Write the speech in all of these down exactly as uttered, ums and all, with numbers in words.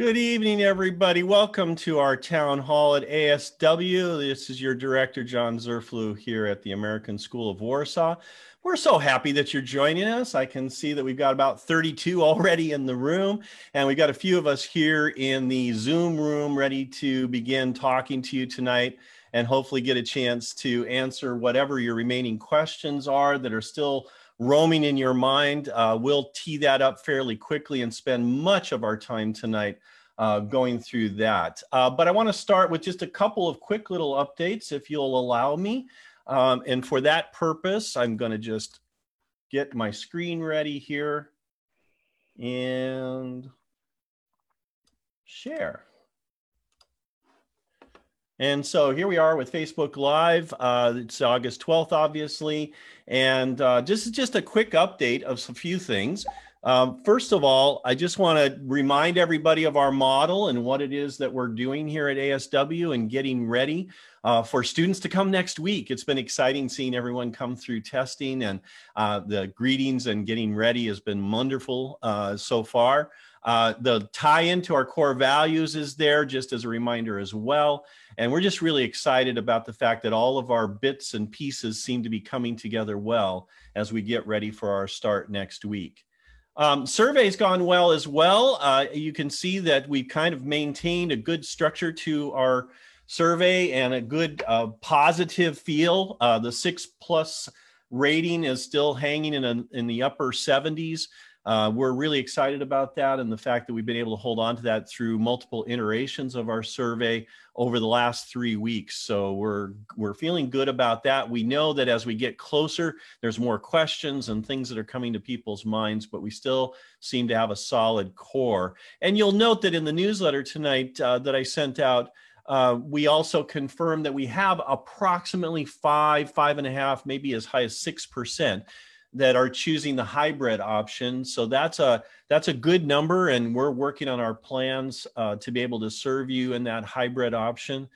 Good evening, everybody. Welcome to our town hall at A S W. This is your director, John Zerfluh, here at the American School of Warsaw. We're so happy that you're joining us. I can see that we've got about thirty-two already in the room, and we've got a few of us here in the Zoom room ready to begin talking to you tonight and hopefully get a chance to answer whatever your remaining questions are that are still roaming in your mind. Uh, we'll tee that up fairly quickly and spend much of our time tonight uh, going through that. Uh, but I want to start with just a couple of quick little updates, if you'll allow me. Um, and for that purpose, I'm going to just get my screen ready here and share. And so here we are with Facebook Live. Uh, it's August twelfth, obviously. And uh, this is just a quick update of a few things. Um, first of all, I just want to remind everybody of our model and what it is that we're doing here at A S W and getting ready uh, for students to come next week. It's been exciting seeing everyone come through testing, and uh, the greetings and getting ready has been wonderful uh, so far. Uh, the tie-in to our core values is there, just as a reminder as well. And we're just really excited about the fact that all of our bits and pieces seem to be coming together well as we get ready for our start next week. Um, survey's gone well as well. Uh, you can see that we've kind of maintained a good structure to our survey and a good uh, positive feel. Uh, the six plus rating is still hanging in, a, in the upper seventies. Uh, we're really excited about that, and the fact that we've been able to hold on to that through multiple iterations of our survey over the last three weeks. So we're, we're feeling good about that. We know that as we get closer, there's more questions and things that are coming to people's minds, but we still seem to have a solid core. And you'll note that in the newsletter tonight uh, that I sent out, Uh, we also confirmed that we have approximately five, five and a half, maybe as high as six percent. That are choosing the hybrid option. So that's a, that's a good number, and we're working on our plans uh, to be able to serve you in that hybrid option.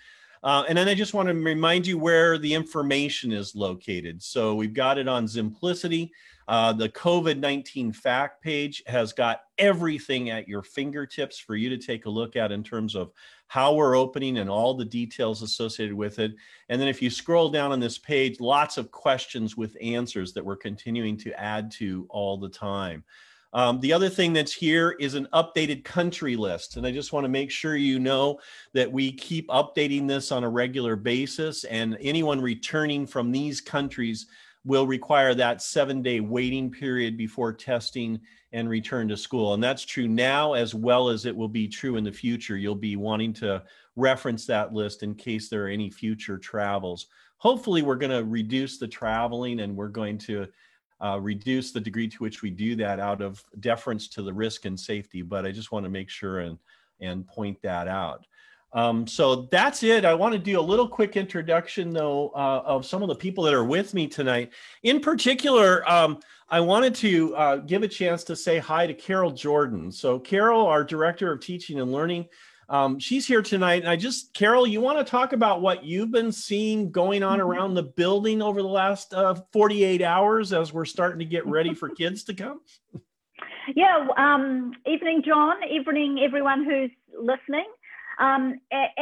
Uh, and then I just want to remind you where the information is located. So we've got it on Zimplicity. Uh, the COVID nineteen fact page has got everything at your fingertips for you to take a look at in terms of how we're opening and all the details associated with it. And then if you scroll down on this page, lots of questions with answers that we're continuing to add to all the time. Um, the other thing that's here is an updated country list. And I just want to make sure you know that we keep updating this on a regular basis, and anyone returning from these countries will require that seven day waiting period before testing and return to school. And that's true now, as well as it will be true in the future. You'll be wanting to reference that list in case there are any future travels. Hopefully we're going to reduce the traveling, and we're going to Uh, reduce the degree to which we do that out of deference to the risk and safety, but I just want to make sure and, and point that out. Um, so that's it. I want to do a little quick introduction, though, uh, of some of the people that are with me tonight. In particular, um, I wanted to uh, give a chance to say hi to Carol Jordan. So Carol, our Director of Teaching and Learning, um, she's here tonight. And I just, Carol, you want to talk about what you've been seeing going on around the building over the last uh, forty-eight hours as we're starting to get ready for kids to come? Yeah. Um, evening, John. Evening, everyone who's listening. Um,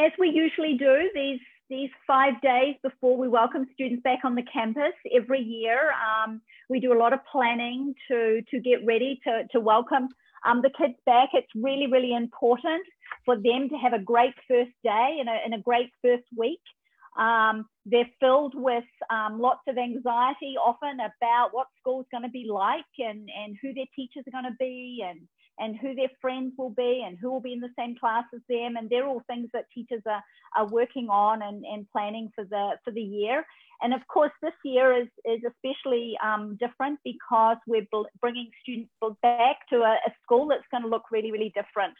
as we usually do, these, these five days before we welcome students back on the campus every year, um, we do a lot of planning to, to get ready to, to welcome um, the kids back. It's really, really important for them to have a great first day and a, and a great first week. Um, they're filled with um, lots of anxiety often about what school's going to be like, and, and who their teachers are going to be, and, and who their friends will be, and who will be in the same class as them. And they're all things that teachers are, are working on and, and planning for the, for the year. And of course, this year is, is especially um, different because we're bringing students back to a, a school that's going to look really, really different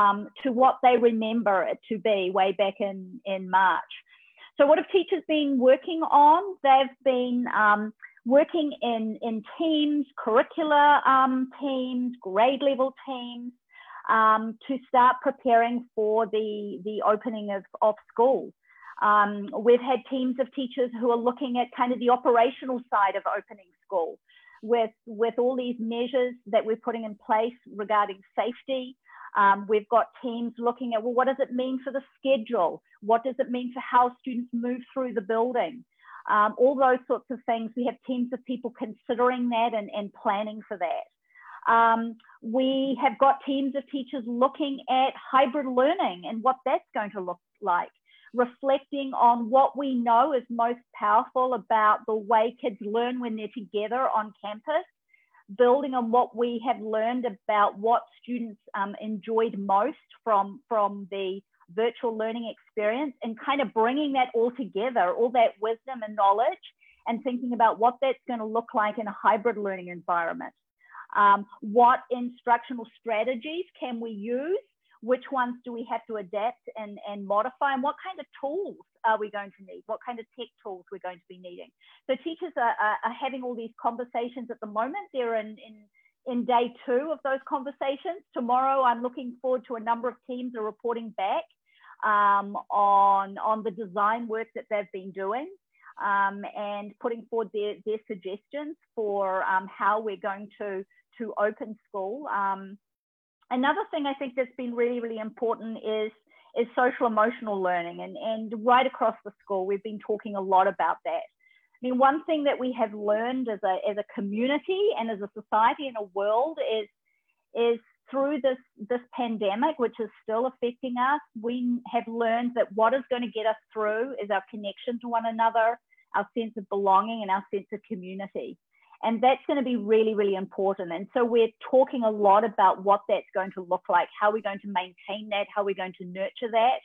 Um, to what they remember it to be way back in, in March. So what have teachers been working on? They've been um, working in, in teams, curricular um, teams, grade level teams, um, to start preparing for the, the opening of, of school. Um, we've had teams of teachers who are looking at kind of the operational side of opening school with, with all these measures that we're putting in place regarding safety, Um, we've got teams looking at, well, what does it mean for the schedule? What does it mean for how students move through the building? Um, all those sorts of things. We have teams of people considering that and, and planning for that. Um, we have got teams of teachers looking at hybrid learning and what that's going to look like, reflecting on what we know is most powerful about the way kids learn when they're together on campus, building on what we have learned about what students um, enjoyed most from, from the virtual learning experience, and kind of bringing that all together, all that wisdom and knowledge, and thinking about what that's going to look like in a hybrid learning environment. Um, what instructional strategies can we use? Which ones do we have to adapt and, and modify? And what kind of tools are we going to need? What kind of tech tools we're going to be needing? So teachers are, are, are having all these conversations at the moment. They're in, in, in day two of those conversations. Tomorrow, I'm looking forward to a number of teams are reporting back um, on, on the design work that they've been doing um, and putting forward their, their suggestions for um, how we're going to, to open school. Um, Another thing I think that's been really, really important is, is social emotional learning, and, and right across the school, we've been talking a lot about that. I mean, one thing that we have learned as a, as a community and as a society and a world is, is through this, this pandemic, which is still affecting us, we have learned that what is going to get us through is our connection to one another, our sense of belonging, and our sense of community. And that's going to be really, really important. And so we're talking a lot about what that's going to look like, how we're going to maintain that, how we're going to nurture that,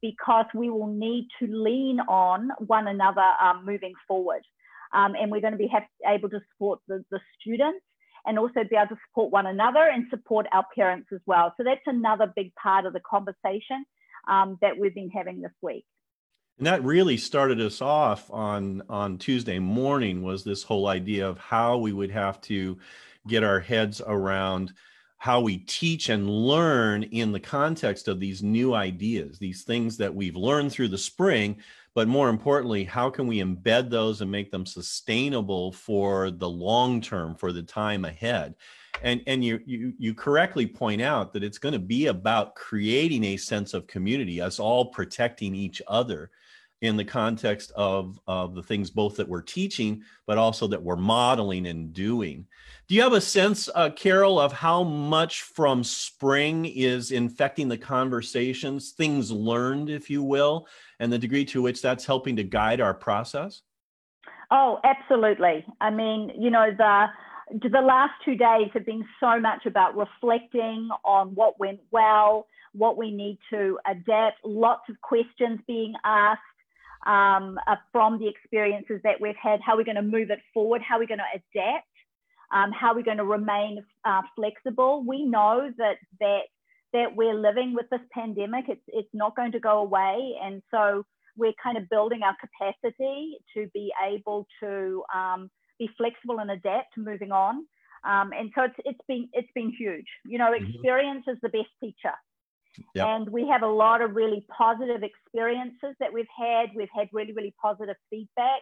because we will need to lean on one another um, moving forward. Um, and we're going to be have, able to support the, the students and also be able to support one another and support our parents as well. So that's another big part of the conversation um, that we've been having this week. And that really started us off on, on Tuesday morning, was this whole idea of how we would have to get our heads around how we teach and learn in the context of these new ideas, these things that we've learned through the spring, but more importantly, how can we embed those and make them sustainable for the long term, for the time ahead? And, and you, you, you correctly point out that it's going to be about creating a sense of community, us all protecting each other in the context of, of the things both that we're teaching, but also that we're modeling and doing. Do you have a sense, uh, Carol, of how much from spring is infecting the conversations, things learned, if you will, and the degree to which that's helping to guide our process? Oh, absolutely. I mean, you know, the... The last two days have been so much about reflecting on what went well, what we need to adapt, lots of questions being asked um, uh, from the experiences that we've had, how we're going to move it forward, how we're going to adapt, um, how we're going to remain uh, flexible. We know that, that, that we're living with this pandemic. It's, it's not going to go away. And so we're kind of building our capacity to be able to um, be flexible and adapt moving on. Um, and so it's, it's been, it's been huge. You know, experience mm-hmm. is the best teacher. Yep. And we have a lot of really positive experiences that we've had. We've had really, really positive feedback.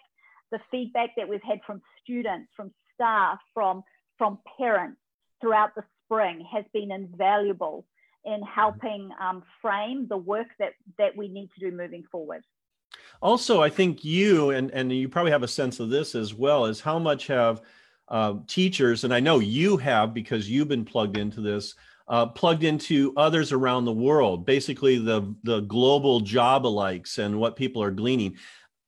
The feedback that we've had from students, from staff, from, from parents throughout the spring has been invaluable in helping um, frame the work that, that we need to do moving forward. Also, I think you, and, and you probably have a sense of this as well, is how much have uh, teachers, and I know you have because you've been plugged into this, uh, plugged into others around the world, basically the, the global job alikes and what people are gleaning.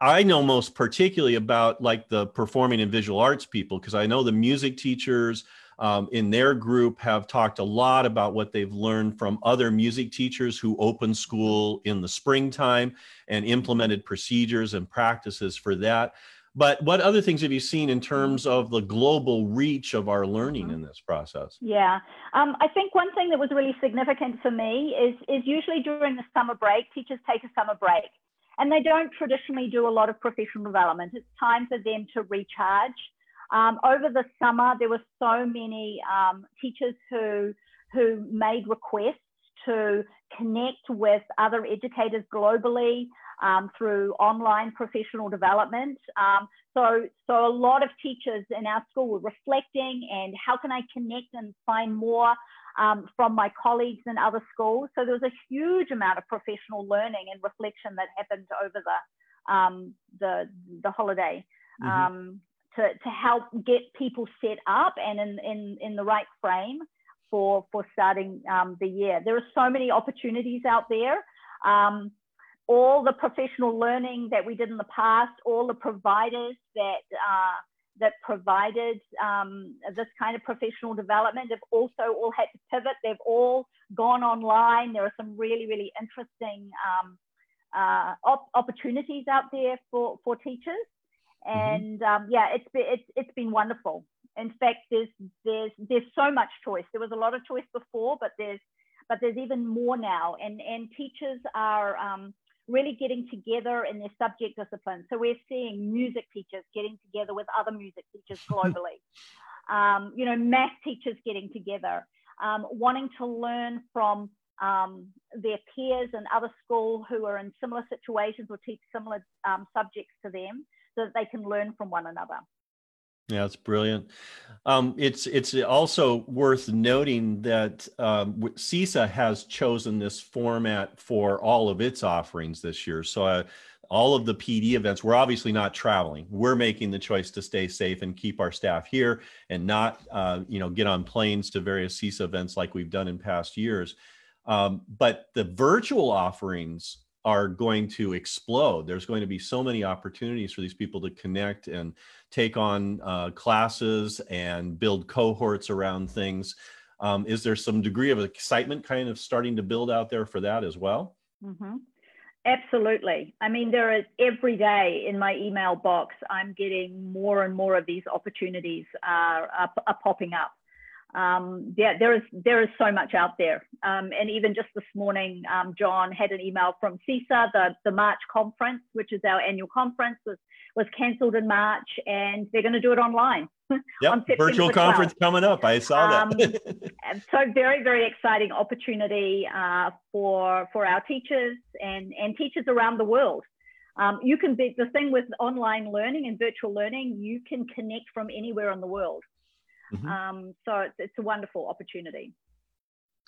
I know most particularly about like the performing and visual arts people, because I know the music teachers um, in their group have talked a lot about what they've learned from other music teachers who opened school in the springtime and implemented procedures and practices for that. But what other things have you seen in terms of the global reach of our learning mm-hmm. in this process? Yeah, um, I think one thing that was really significant for me is, is usually during the summer break, teachers take a summer break. And they don't traditionally do a lot of professional development. It's time for them to recharge. Um, over the summer, there were so many um, teachers who, who made requests to connect with other educators globally um, through online professional development. Um, so, so a lot of teachers in our school were reflecting and how can I connect and find more um, from my colleagues in other schools. So there was a huge amount of professional learning and reflection that happened over the, um, the, the holiday. Mm-hmm. um, to, to help get people set up and in, in, in the right frame for, for starting um, the year. There are so many opportunities out there. Um, all the professional learning that we did in the past, all the providers that, uh, that provided um, this kind of professional development have also all had to pivot. They've all gone online. There are some really, really interesting um, uh, op opportunities out there for, for teachers. And um, yeah, it's been, it's, it's been wonderful. In fact, there's, there's, there's so much choice. There was a lot of choice before, but there's, but there's even more now. And, and teachers are um, really getting together in their subject disciplines. So we're seeing music teachers getting together with other music teachers globally. um, you know, math teachers getting together, um, wanting to learn from um, their peers in other schools who are in similar situations or teach similar um, subjects to them, so that they can learn from one another. Yeah, it's brilliant. Um, it's it's also worth noting that um, CESA has chosen this format for all of its offerings this year. So uh, all of the P D events, we're obviously not traveling. We're making the choice to stay safe and keep our staff here and not uh, you know, get on planes to various CESA events like we've done in past years. Um, but the virtual offerings are going to explode. There's going to be so many opportunities for these people to connect and take on uh, classes and build cohorts around things. Um, is there some degree of excitement kind of starting to build out there for that as well? Mm-hmm. Absolutely. I mean, there is every day in my email box, I'm getting more and more of these opportunities are, are, are popping up. Um, yeah, there is, there is so much out there. Um, and even just this morning, um, John had an email from CESA, the, the March conference, which is our annual conference, was, was cancelled in March, and they're going to do it online. Yep, virtual conference coming up. I saw that. um, so very, very exciting opportunity uh, for, for our teachers and, and teachers around the world. Um, you can be, the thing with online learning and virtual learning, you can connect from anywhere in the world. Mm-hmm. um, so it's, it's a wonderful opportunity.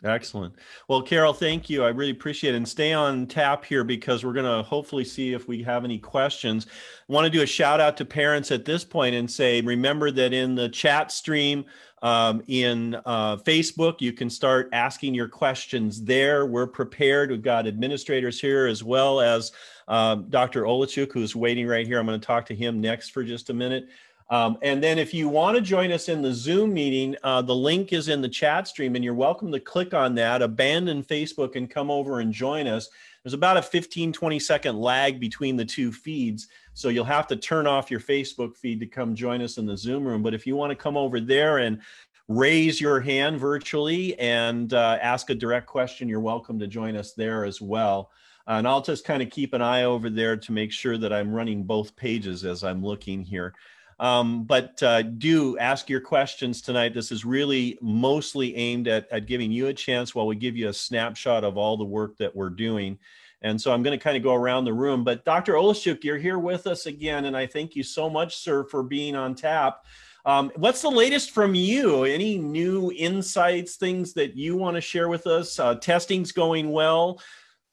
Excellent. Well, Carol, thank you. I really appreciate it. And stay on tap here, because we're going to hopefully see if we have any questions. I want to do a shout out to parents at this point and say, remember that in the chat stream, um, in uh, Facebook, you can start asking your questions there. We're prepared. We've got administrators here, as well as um, Doctor Olszewski, who's waiting right here. I'm going to talk to him next for just a minute. Um, and then if you want to join us in the Zoom meeting, uh, the link is in the chat stream, and you're welcome to click on that, abandon Facebook, and come over and join us. There's about a fifteen, twenty second lag between the two feeds, so you'll have to turn off your Facebook feed to come join us in the Zoom room. But if you want to come over there and raise your hand virtually and uh, ask a direct question, you're welcome to join us there as well. And I'll just kind of keep an eye over there to make sure that I'm running both pages as I'm looking here. Um, but uh, do ask your questions tonight. This is really mostly aimed at, at giving you a chance while we give you a snapshot of all the work that we're doing. And so I'm going to kind of go around the room. But Doctor Olszewski, you're here with us again, and I thank you so much, sir, for being on tap. Um, what's the latest from you? Any new insights, things that you want to share with us? Uh, testing's going well.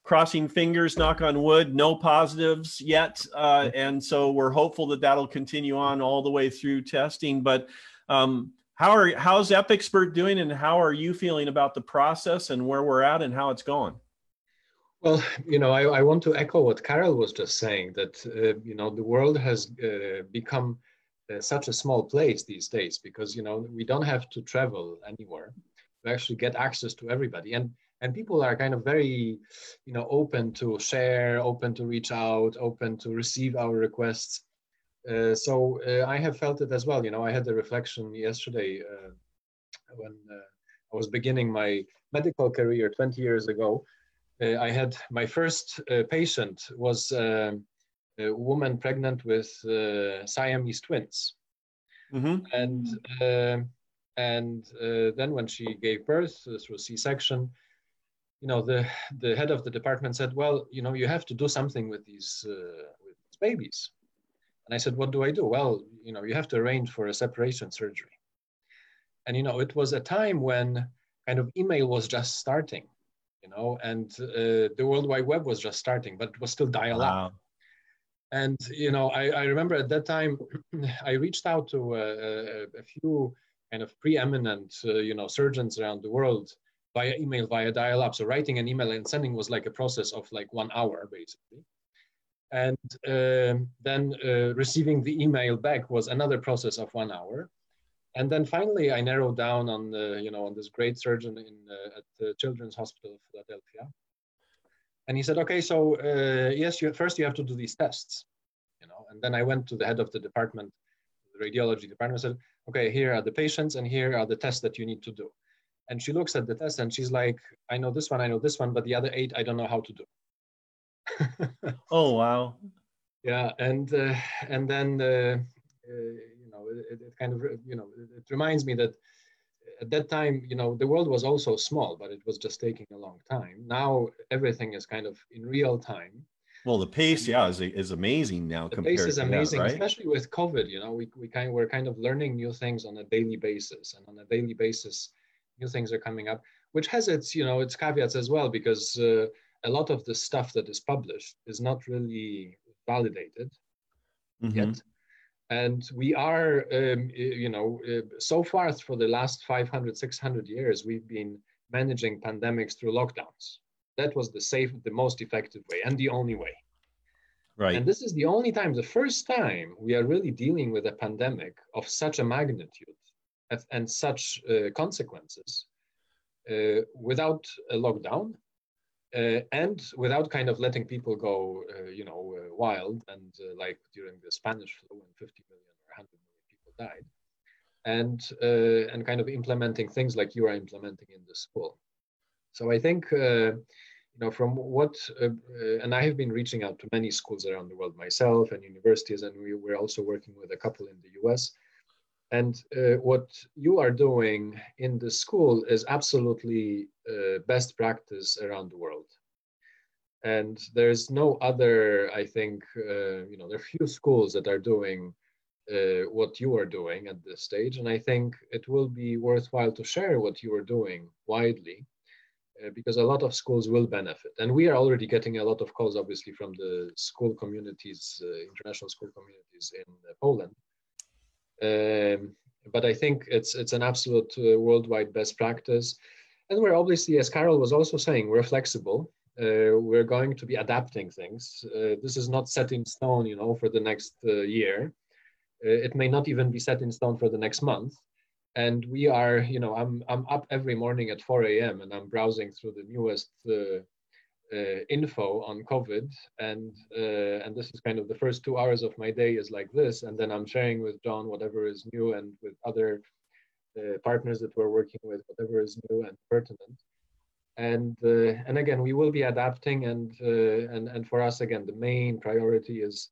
Crossing fingers, knock on wood, no positives yet. Uh, and so we're hopeful that that'll continue on all the way through testing. But um, how are, how's Epic Expert doing, and how are you feeling about the process and where we're at and how it's going? Well, you know, I, I want to echo what Carol was just saying, that, uh, you know, the world has uh, become uh, such a small place these days, because, you know, we don't have to travel anywhere to actually get access to everybody. And And people are kind of very, you know, open to share, open to reach out, open to receive our requests. Uh, so uh, I have felt it as well. You know, I had a reflection yesterday uh, when uh, I was beginning my medical career twenty years ago. Uh, I had my first uh, patient was uh, a woman pregnant with uh, Siamese twins. Mm-hmm. And, uh, and uh, then when she gave birth uh, through C section, you know, the, the head of the department said, well, you know, you have to do something with these, uh, with these babies. And I said, what do I do? Well, you know, you have to arrange for a separation surgery. And, you know, it was a time when kind of email was just starting, you know, and uh, the World Wide Web was just starting, but it was still dial-up. Wow. And, you know, I, I remember at that time, I reached out to a, a few kind of preeminent, uh, you know, surgeons around the world via email, via dial-up. So writing an email and sending was like a process of like one hour, basically. And uh, then uh, receiving the email back was another process of one hour. And then finally, I narrowed down on, uh, you know, on this great surgeon in, uh, at the Children's Hospital of Philadelphia. And he said, okay, so uh, yes, you, first you have to do these tests, you know. And then I went to the head of the department, the radiology department, said, okay, here are the patients and here are the tests that you need to do. And she looks at the test and she's like, I know this one, I know this one, but the other eight, I don't know how to do. Oh, wow. Yeah, and uh, and then, uh, uh, you know, it, it kind of, you know, it, it reminds me that at that time, you know, the world was also small, but it was just taking a long time. Now everything is kind of in real time. Well, the pace, yeah, is, is amazing now. The pace is amazing, that, right? Especially with COVID. You know, we we kind of, we're kind of learning new things on a daily basis, and on a daily basis, new things are coming up, which has its, you know, its caveats as well, because uh, a lot of the stuff that is published is not really validated mm-hmm. yet. And we are, um, you know, uh, so far for the last five hundred, six hundred years, we've been managing pandemics through lockdowns. That was the safe, the most effective way and the only way. Right. And this is the only time, the first time we are really dealing with a pandemic of such a magnitude and such uh, consequences uh, without a lockdown uh, and without kind of letting people go, uh, you know, uh, wild and uh, like during the Spanish flu when fifty million or one hundred million people died, and, uh, and kind of implementing things like you are implementing in the school. So I think, uh, you know, from what, uh, uh, and I have been reaching out to many schools around the world myself and universities, and we were also working with a couple in the U S, and uh, what you are doing in the school is absolutely uh, best practice around the world. And there's no other, I think, uh, you know, there are few schools that are doing uh, what you are doing at this stage. And I think it will be worthwhile to share what you are doing widely uh, because a lot of schools will benefit. And we are already getting a lot of calls, obviously, from the school communities, uh, international school communities in uh, Poland. Um, but I think it's it's an absolute uh, worldwide best practice. And we're obviously, as Carol was also saying, we're flexible. Uh, we're going to be adapting things. Uh, this is not set in stone, you know, for the next uh, year. Uh, it may not even be set in stone for the next month. And we are, you know, I'm, I'm up every morning at four a m and I'm browsing through the newest uh, uh, info on COVID. And uh, and this is kind of the first two hours of my day is like this. And then I'm sharing with John whatever is new and with other uh, partners that we're working with, whatever is new and pertinent. And uh, and again, we will be adapting. And uh, and and for us, again, the main priority is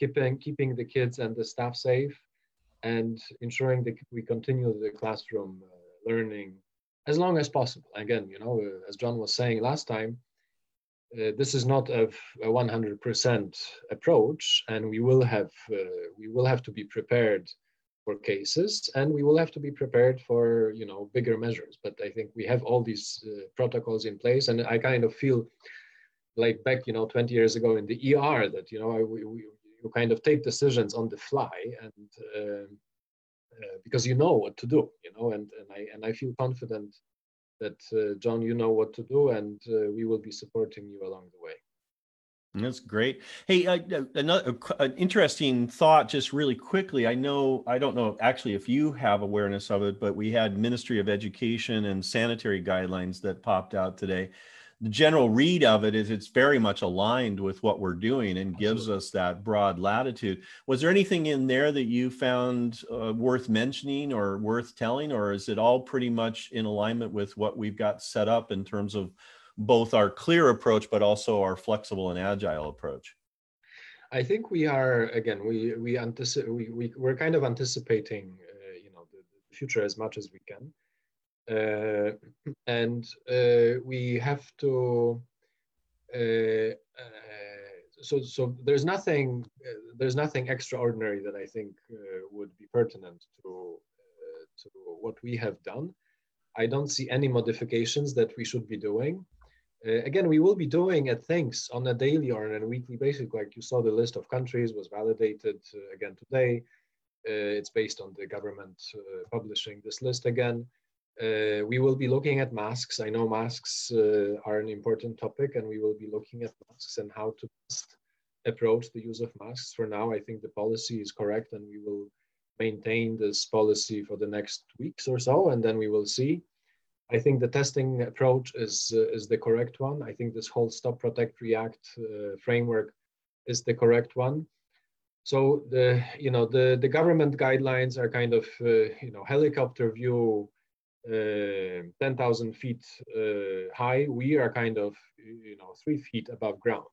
keeping keeping the kids and the staff safe, and ensuring that we continue the classroom uh, learning as long as possible. Again, you know, uh, as John was saying last time, Uh, this is not a, a one hundred percent approach, and we will have uh, we will have to be prepared for cases, and we will have to be prepared for, you know, bigger measures. But I think we have all these uh, protocols in place, and I kind of feel like back, you know, twenty years ago in the E R that, you know, I, we, we, you kind of take decisions on the fly, and uh, uh, because you know what to do, you know, and and I and I feel confident that, uh, John, you know what to do, and uh, we will be supporting you along the way. That's great. Hey, uh, another an interesting thought, just really quickly. I know, I don't know actually if you have awareness of it, but we had Ministry of Education and sanitary guidelines that popped out today. The general read of it is it's very much aligned with what we're doing and Absolutely. Gives us that broad latitude. Was there anything in there that you found uh, worth mentioning or worth telling, or is it all pretty much in alignment with what we've got set up in terms of both our clear approach, but also our flexible and agile approach? I think we are, again, we, we anticipate, we, we, we're kind of anticipating, uh, you know, the, the future as much as we can. Uh, and uh, we have to, uh, uh, so so there's nothing, uh, there's nothing extraordinary that I think uh, would be pertinent to, uh, to what we have done. I don't see any modifications that we should be doing. Uh, again, we will be doing at things on a daily or on a weekly basis. Like you saw, the list of countries was validated uh, again today. Uh, it's based on the government uh, publishing this list again. Uh, we will be looking at masks. I know masks uh, are an important topic, and we will be looking at masks and how to best approach the use of masks. For now, I think the policy is correct, and we will maintain this policy for the next weeks or so, and then we will see. I think the testing approach is, uh, is the correct one. I think this whole stop, protect, react uh, framework is the correct one. So the, you know, the, the government guidelines are kind of, uh, you know, helicopter view, uh, ten thousand feet uh, high. We are kind of, you know, three feet above ground.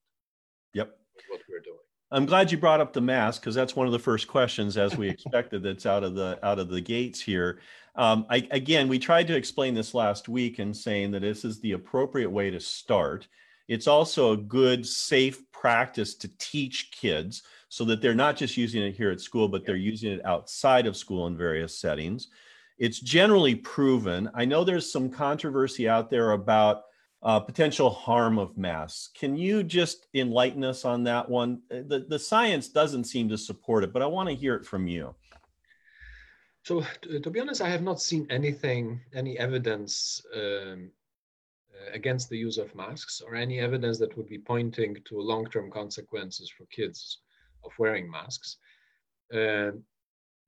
Yep. What we're doing. I'm glad you brought up the mask, because that's one of the first questions, as we expected, that's out of the out of the gates here. Um, I, again, we tried to explain this last week in saying that this is the appropriate way to start. It's also a good, safe practice to teach kids so that they're not just using it here at school, but they're using it outside of school in various settings. It's generally proven. I know there's some controversy out there about Uh, potential harm of masks. Can you just enlighten us on that one? The, the science doesn't seem to support it, but I want to hear it from you. So to, to be honest, I have not seen anything, any evidence um, against the use of masks, or any evidence that would be pointing to long-term consequences for kids of wearing masks. Uh,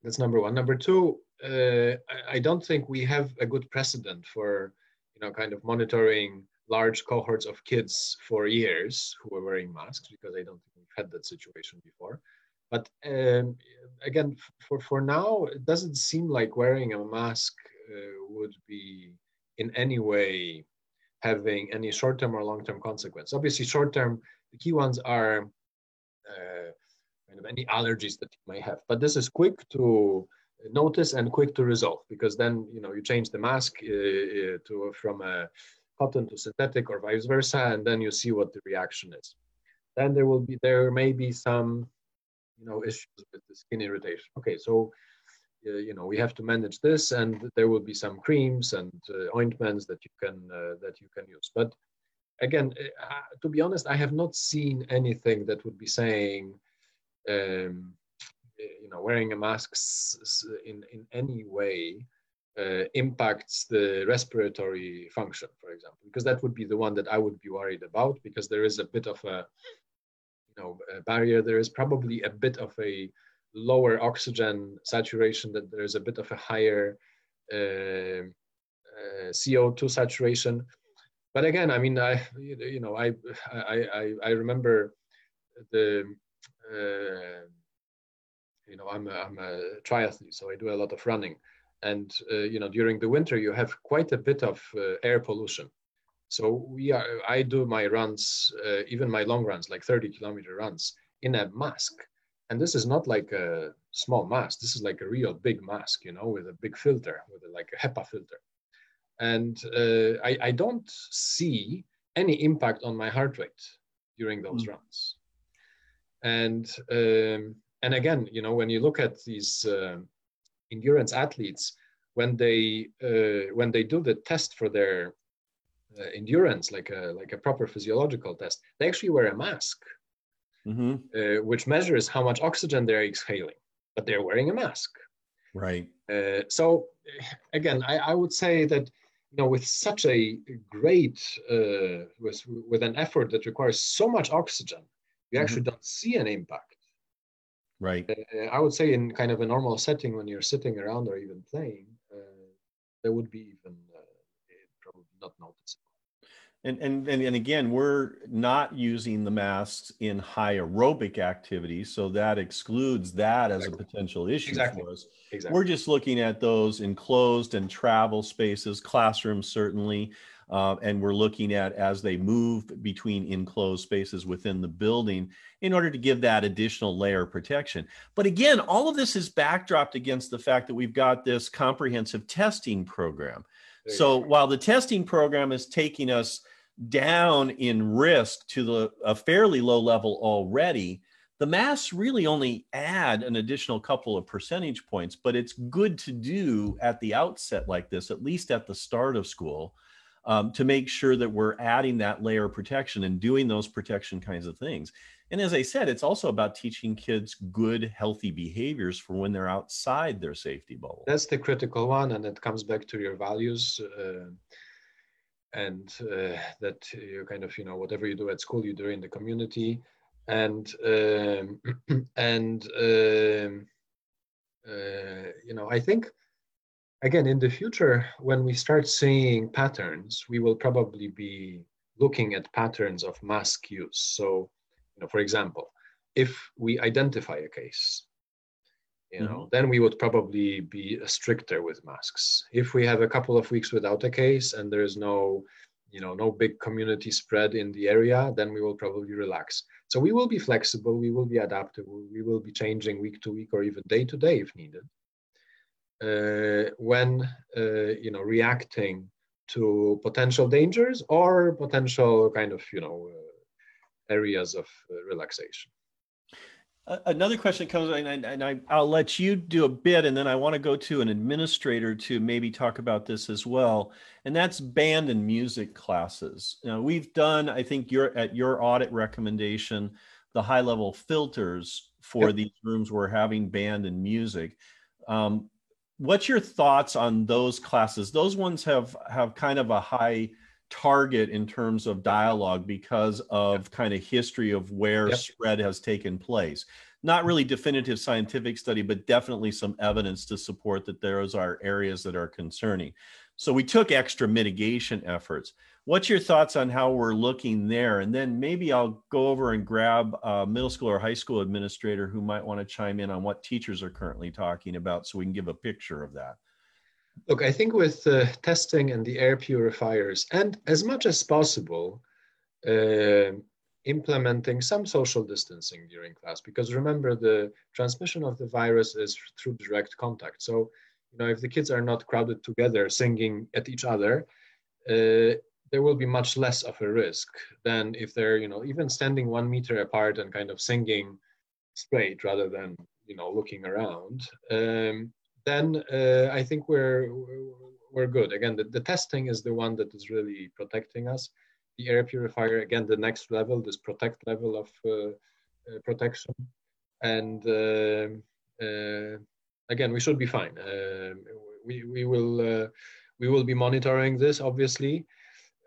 that's number one. Number two, uh, I, I don't think we have a good precedent for, you know, kind of monitoring large cohorts of kids for years who were wearing masks, because I don't think we've had that situation before. But um, again, for, for now, it doesn't seem like wearing a mask uh, would be in any way having any short-term or long-term consequence. Obviously short-term, the key ones are uh, kind of any allergies that you may have, but this is quick to notice and quick to resolve, because then, you know, you change the mask uh, to from a cotton to synthetic or vice versa, and then you see what the reaction is. Then there will be, there may be some, you know, issues with the skin irritation. Okay, so, uh, you know, we have to manage this, and there will be some creams and uh, ointments that you can, uh, that you can use. But again, uh, to be honest, I have not seen anything that would be saying, um, you know, wearing a mask in, in any way Uh, impacts the respiratory function, for example, because that would be the one that I would be worried about, because there is a bit of a, you know, a barrier. There is probably a bit of a lower oxygen saturation, that there is a bit of a higher uh, uh, C O two saturation. But again, I mean, I, you know, I, I, I, I remember the, uh, you know, I'm a, I'm a triathlete, so I do a lot of running. And, uh, you know, during the winter, you have quite a bit of uh, air pollution. So we are, I do my runs, uh, even my long runs, like thirty kilometer runs, in a mask. And this is not like a small mask. This is like a real big mask, you know, with a big filter, with a, like a HEPA filter. And uh, I, I don't see any impact on my heart rate during those mm. runs. And, um, and again, you know, when you look at these uh, endurance athletes, when they uh, when they do the test for their uh, endurance, like a like a proper physiological test, they actually wear a mask, mm-hmm. uh, which measures how much oxygen they're exhaling. But they're wearing a mask, right? Uh, so again, I, I would say that, you know, with such a great uh, with with an effort that requires so much oxygen, you mm-hmm. actually don't see an impact. Right. Uh, I would say in kind of a normal setting, when you're sitting around or even playing, uh, there would be even uh, probably not noticeable. And, and and and again, we're not using the masks in high aerobic activities, so that excludes that exactly. as a potential issue exactly. for us. Exactly. We're just looking at those enclosed and travel spaces, classrooms certainly, uh, and we're looking at as they move between enclosed spaces within the building in order to give that additional layer of protection. But again, all of this is backdropped against the fact that we've got this comprehensive testing program. So while the testing program is taking us down in risk to the, a fairly low level already, the masks really only add an additional couple of percentage points, but it's good to do at the outset like this, at least at the start of school, um, to make sure that we're adding that layer of protection and doing those protection kinds of things. And as I said, it's also about teaching kids good, healthy behaviors for when they're outside their safety bubble. That's the critical one, and it comes back to your values. Uh... and uh, that you kind of, you know, whatever you do at school, you do in the community, and um, and um, uh, you know, I think, again, in the future, when we start seeing patterns, we will probably be looking at patterns of mask use. So, you know, for example, if we identify a case, you know, mm-hmm. then we would probably be stricter with masks. If we have a couple of weeks without a case and there is no, you know, no big community spread in the area, then we will probably relax. So we will be flexible, we will be adaptable, we will be changing week to week or even day to day if needed. Uh, when, uh, you know, reacting to potential dangers or potential kind of, you know, uh, areas of uh, relaxation. Another question comes, and, I, and I, I'll let you do a bit, and then I want to go to an administrator to maybe talk about this as well, and that's band and music classes. Now, we've done, I think, your, at your audit recommendation, the high-level filters for yep. these rooms where we're having band and music. Um, what's your thoughts on those classes? Those ones have, have kind of a high target in terms of dialogue because of yep. kind of history of where yep. spread has taken place. Not really definitive scientific study, but definitely some evidence to support that those are areas that are concerning. So we took extra mitigation efforts. What's your thoughts on how we're looking there? And then maybe I'll go over and grab a middle school or high school administrator who might want to chime in on what teachers are currently talking about so we can give a picture of that. Look, I think with uh, testing and the air purifiers, and as much as possible, uh, implementing some social distancing during class, because remember, the transmission of the virus is through direct contact. So, you know, if the kids are not crowded together singing at each other, uh, there will be much less of a risk than if they're, you know, even standing one meter apart and kind of singing straight rather than, you know, looking around. Um, then uh, I think we're, we're good. Again, the, the testing is the one that is really protecting us. The air purifier, again, the next level, this protect level of uh, uh, protection. And uh, uh, again, we should be fine. Uh, we, we, will, uh, we will be monitoring this, obviously.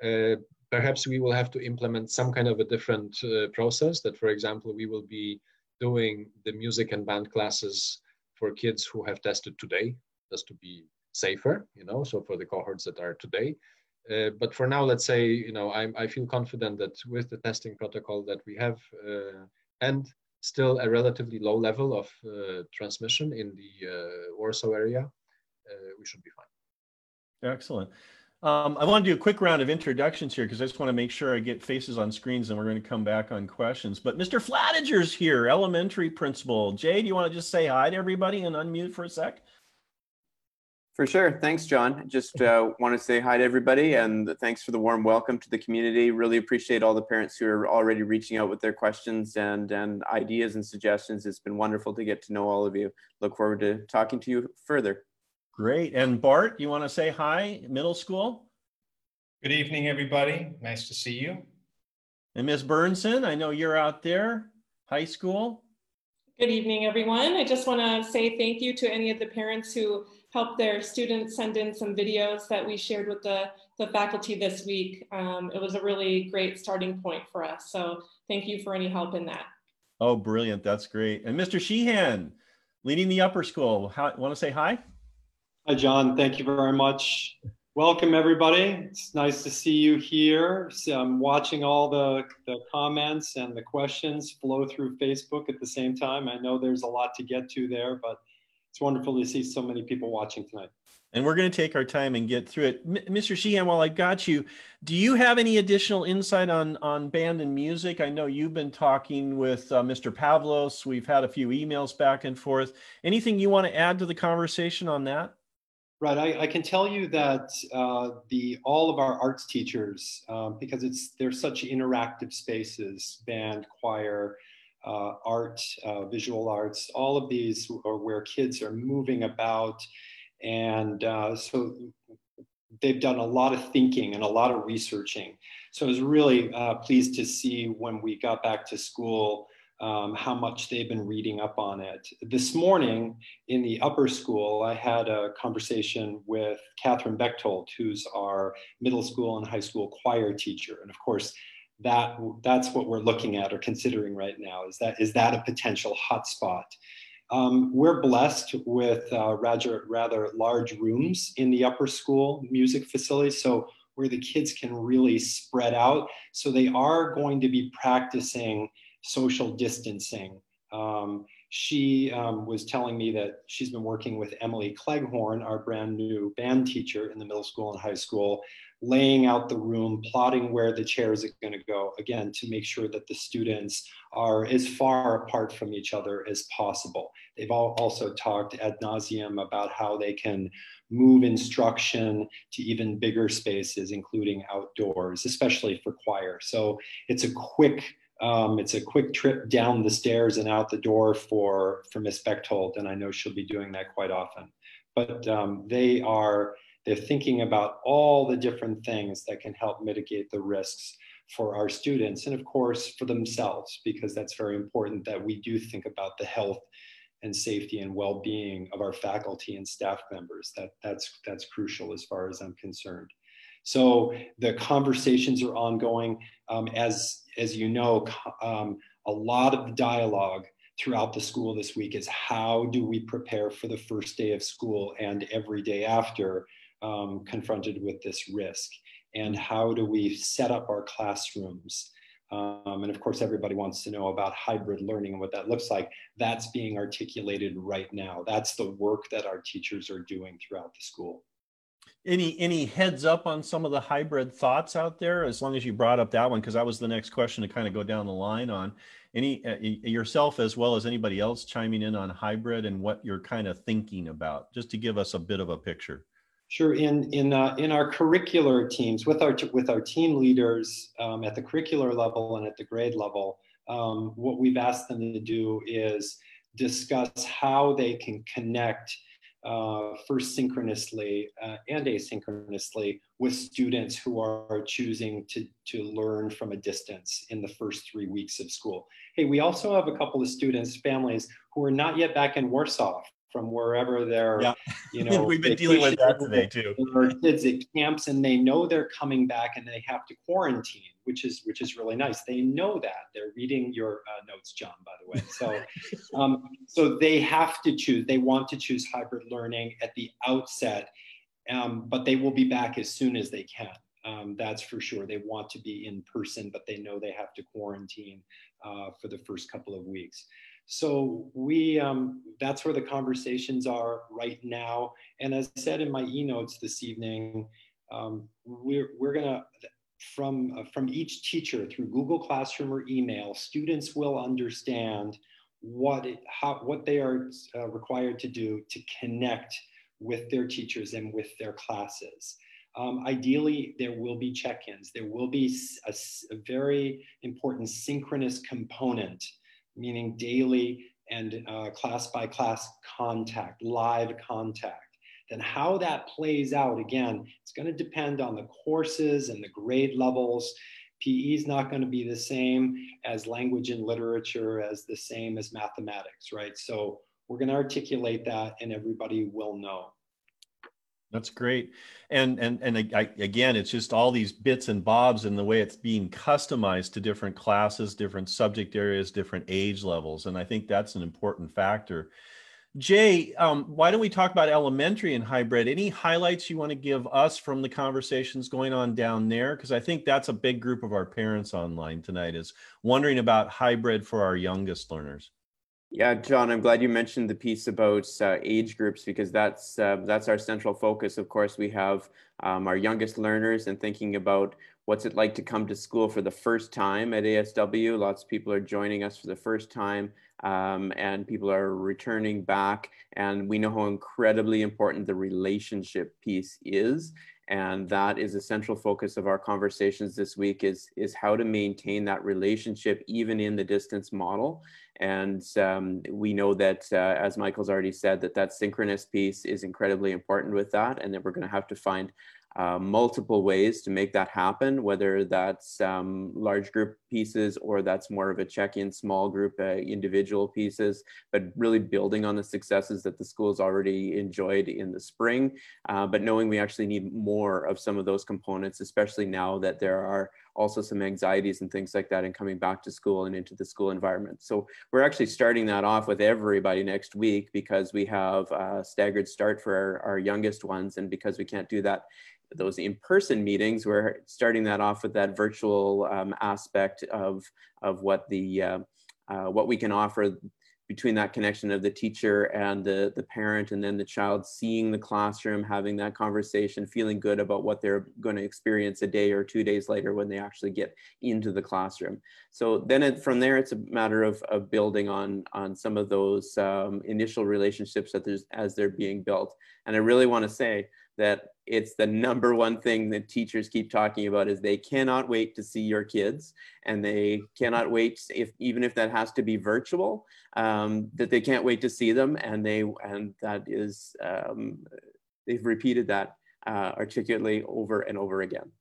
Uh, perhaps we will have to implement some kind of a different uh, process that, for example, we will be doing the music and band classes for kids who have tested today, just to be safer, you know, so for the cohorts that are today. Uh, but for now, let's say, you know, I, I feel confident that with the testing protocol that we have uh, and still a relatively low level of uh, transmission in the uh, Warsaw area, uh, we should be fine. Excellent. Um, I want to do a quick round of introductions here because I just want to make sure I get faces on screens and we're going to come back on questions. But Mister Flatiger's here, elementary principal. Jay, do you want to just say hi to everybody and unmute for a sec? For sure. Thanks, John. Just uh, want to say hi to everybody and thanks for the warm welcome to the community. Really appreciate all the parents who are already reaching out with their questions and, and ideas and suggestions. It's been wonderful to get to know all of you. Look forward to talking to you further. Great. And Bart, you want to say hi, middle school? Good evening, everybody. Nice to see you. And Miz Bernson, I know you're out there, high school. Good evening, everyone. I just want to say thank you to any of the parents who helped their students send in some videos that we shared with the, the faculty this week. Um, it was a really great starting point for us. So thank you for any help in that. Oh, brilliant. That's great. And Mister Sheehan, leading the upper school. How, want to say hi? Hi, John. Thank you very much. Welcome, everybody. It's nice to see you here. So I'm watching all the, the comments and the questions flow through Facebook at the same time. I know there's a lot to get to there, but it's wonderful to see so many people watching tonight. And we're going to take our time and get through it. Mister Sheehan, while I've got you, do you have any additional insight on, on band and music? I know you've been talking with uh, Mister Pavlos. We've had a few emails back and forth. Anything you want to add to the conversation on that? Right, I, I can tell you that uh, the all of our arts teachers, um, because it's they're such interactive spaces, band, choir, uh, art, uh, visual arts, all of these are where kids are moving about. And uh, so they've done a lot of thinking and a lot of researching. So I was really uh, pleased to see when we got back to school um, how much they've been reading up on it. This morning in the upper school, I had a conversation with Catherine Bechtold, who's our middle school and high school choir teacher. And of course, that that's what we're looking at or considering right now. Is that, is that a potential hotspot? Um, we're blessed with uh, rather, rather large rooms in the upper school music facility, so where the kids can really spread out. So they are going to be practicing social distancing. Um, she um, was telling me that she's been working with Emily Cleghorn, our brand new band teacher in the middle school and high school, laying out the room, plotting where the chairs are going to go, again, to make sure that the students are as far apart from each other as possible. They've all also talked ad nauseum about how they can move instruction to even bigger spaces, including outdoors, especially for choir. So it's a quick, um, it's a quick trip down the stairs and out the door for, for Miz Bechtold, and I know she'll be doing that quite often. But um, they are, they're thinking about all the different things that can help mitigate the risks for our students and, of course, for themselves, because that's very important that we do think about the health and safety and well-being of our faculty and staff members. That, that's, that's crucial as far as I'm concerned. So the conversations are ongoing. Um, as, as you know, um, a lot of dialogue throughout the school this week is how do we prepare for the first day of school and every day after, Um, confronted with this risk, and how do we set up our classrooms? Um, and of course, everybody wants to know about hybrid learning and what that looks like. That's being articulated right now. That's the work that our teachers are doing throughout the school. Any any heads up on some of the hybrid thoughts out there? As long as you brought up that one, because that was the next question to kind of go down the line on. Any uh, yourself as well as anybody else chiming in on hybrid and what you're kind of thinking about, just to give us a bit of a picture. Sure. In in uh, in our curricular teams, with our with our team leaders um, at the curricular level and at the grade level, um, what we've asked them to do is discuss how they can connect uh, first synchronously uh, and asynchronously with students who are choosing to to learn from a distance in the first three weeks of school. Hey, we also have a couple of students, families who are not yet back in Warsaw from wherever they're, yeah. you know, we've been dealing with that today too. Or kids at camps, and they know they're coming back, and they have to quarantine, which is which is really nice. They know that. They're reading your uh, notes, John, by the way. So, um, so they have to choose. They want to choose hybrid learning at the outset, um, but they will be back as soon as they can. Um, that's for sure. They want to be in person, but they know they have to quarantine uh, for the first couple of weeks. So we, um, that's where the conversations are right now. And as I said in my e-notes this evening, um, we're, we're gonna, from, uh, from each teacher through Google Classroom or email, students will understand what, it, how, what they are uh, required to do to connect with their teachers and with their classes. Um, ideally, there will be check-ins. There will be a, a very important synchronous component, meaning daily and uh, class by class contact, live contact. Then how that plays out, again, it's going to depend on the courses and the grade levels. P E is not going to be the same as language and literature, as the same as mathematics, right? So we're going to articulate that, and everybody will know. That's great. And, and, and I, again, it's just all these bits and bobs in the way it's being customized to different classes, different subject areas, different age levels. And I think that's an important factor. Jay, um, why don't we talk about elementary and hybrid? Any highlights you want to give us from the conversations going on down there? Because I think that's a big group of our parents online tonight, is wondering about hybrid for our youngest learners. Yeah, John, I'm glad you mentioned the piece about uh, age groups, because that's uh, that's our central focus. Of course, we have um, our youngest learners, and thinking about what's it like to come to school for the first time at A S W. Lots of people are joining us for the first time, um, and people are returning back. And we know how incredibly important the relationship piece is. And that is a central focus of our conversations this week, is, is how to maintain that relationship even in the distance model. And um, we know that, uh, as Michael's already said, that that synchronous piece is incredibly important with that, and that we're going to have to find Uh, multiple ways to make that happen, whether that's um, large group pieces or that's more of a check-in, small group, uh, individual pieces, but really building on the successes that the school's already enjoyed in the spring, uh, but knowing we actually need more of some of those components, especially now that there are also some anxieties and things like that in coming back to school and into the school environment. So we're actually starting that off with everybody next week, because we have a staggered start for our, our youngest ones, and because we can't do that those in-person meetings, we're starting that off with that virtual um, aspect of, of what, the, uh, uh, what we can offer between that connection of the teacher and the, the parent, and then the child seeing the classroom, having that conversation, feeling good about what they're going to experience a day or two days later when they actually get into the classroom. So then it, from there, it's a matter of, of building on, on some of those um, initial relationships that there's, as they're being built. And I really want to say that it's the number one thing that teachers keep talking about, is they cannot wait to see your kids, and they cannot wait, if even if that has to be virtual, um, that they can't wait to see them, and they and that is um, they've repeated that uh, articulately over and over again.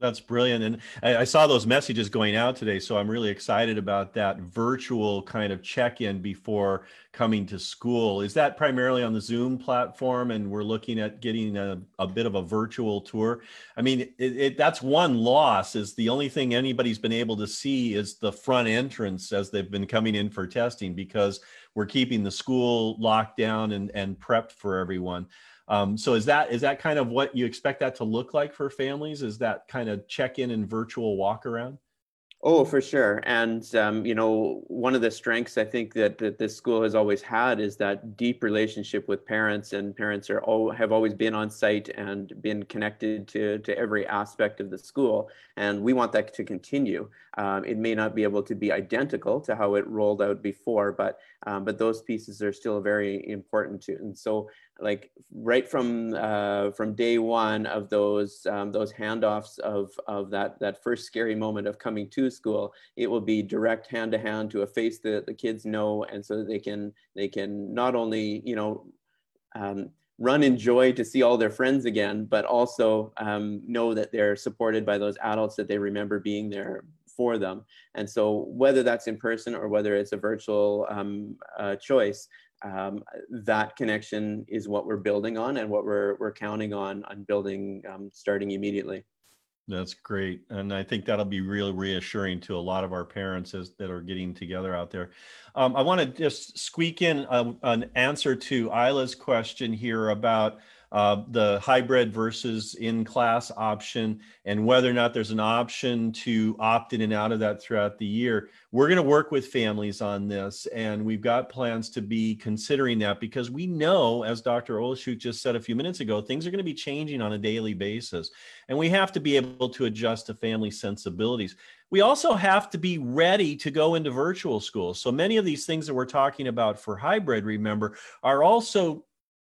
That's brilliant. And I, I saw those messages going out today, so I'm really excited about that virtual kind of check-in before coming to school. Is that primarily on the Zoom platform, and we're looking at getting a, a bit of a virtual tour? I mean, it, it, that's one loss, is the only thing anybody's been able to see is the front entrance as they've been coming in for testing, because we're keeping the school locked down and, and prepped for everyone. Um, so is that is that kind of what you expect that to look like for families? Is that kind of check-in and virtual walk around? Oh, for sure. And, um, you know, one of the strengths I think that, that this school has always had is that deep relationship with parents, and parents are all, have always been on site and been connected to, to every aspect of the school. And we want that to continue. Um, it may not be able to be identical to how it rolled out before, but um, but those pieces are still very important to. And so, like right from uh, from day one of those um, those handoffs of of that that first scary moment of coming to school, it will be direct hand to hand to a face that the kids know, and so that they can they can not only you know. Um, run in joy to see all their friends again, but also um, know that they're supported by those adults that they remember being there for them. And so whether that's in person or whether it's a virtual um, uh, choice, um, that connection is what we're building on, and what we're, we're counting on, on building um, starting immediately. That's great. And I think that'll be really reassuring to a lot of our parents as, that are getting together out there. Um, I want to just squeak in a, an answer to Isla's question here about uh, the hybrid versus in-class option, and whether or not there's an option to opt in and out of that throughout the year. We're going to work with families on this, and we've got plans to be considering that, because we know, as Doctor Olszewski just said a few minutes ago, things are going to be changing on a daily basis, and we have to be able to adjust to family sensibilities. We also have to be ready to go into virtual school. So many of these things that we're talking about for hybrid, remember, are also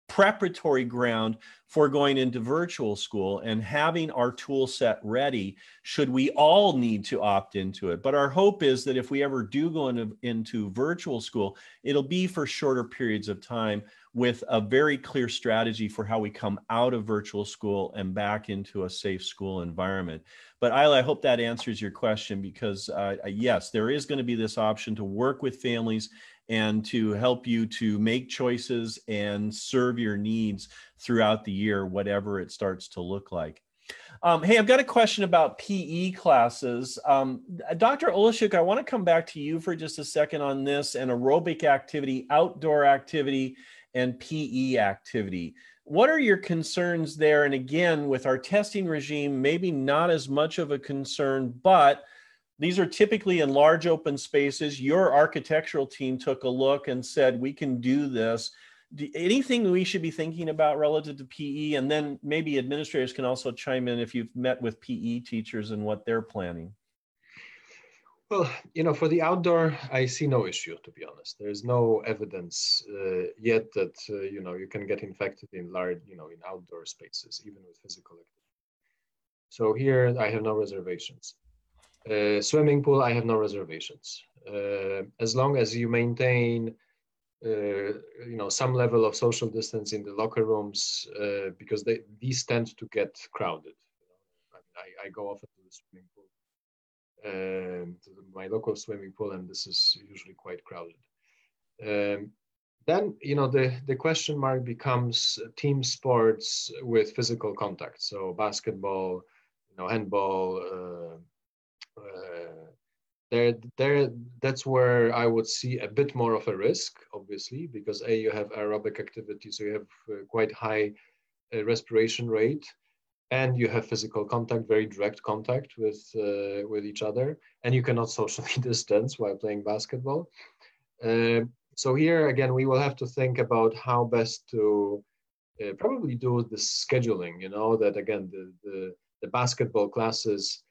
preparatory ground for going into virtual school, and having our tool set ready should we all need to opt into it. But our hope is that if we ever do go into, into virtual school, it'll be for shorter periods of time, with a very clear strategy for how we come out of virtual school and back into a safe school environment. But Isla, I hope that answers your question, because uh, yes, there is going to be this option to work with families and to help you to make choices and serve your needs throughout the year, whatever it starts to look like. Um, hey, I've got a question about P E classes. Um, Doctor Olszewski, I want to come back to you for just a second on this, and aerobic activity, outdoor activity, and P E activity. What are your concerns there? And again, with our testing regime, maybe not as much of a concern, but these are typically in large open spaces. Your architectural team took a look and said, we can do this. Do, anything we should be thinking about relative to P E? And then maybe administrators can also chime in if you've met with P E teachers and what they're planning. Well, you know, for the outdoor, I see no issue, to be honest. There is no evidence uh, yet that, uh, you know, you can get infected in large, you know, in outdoor spaces, even with physical activity. So here I have no reservations. Uh, swimming pool, I have no reservations. Uh, as long as you maintain, uh, you know, some level of social distance in the locker rooms, uh, because they, these tend to get crowded. I, mean, I, I go often to the swimming pool, um, to the, my local swimming pool, and this is usually quite crowded. Um, then, you know, the, the question mark becomes team sports with physical contact. So basketball, you know, handball, uh, Uh, there, there, that's where I would see a bit more of a risk, obviously, because A, you have aerobic activity, so you have uh, quite high uh, respiration rate, and you have physical contact, very direct contact with uh, with each other, and you cannot socially distance while playing basketball. Uh, so here again, we will have to think about how best to uh, probably do the scheduling. You know that again, the the, the basketball classes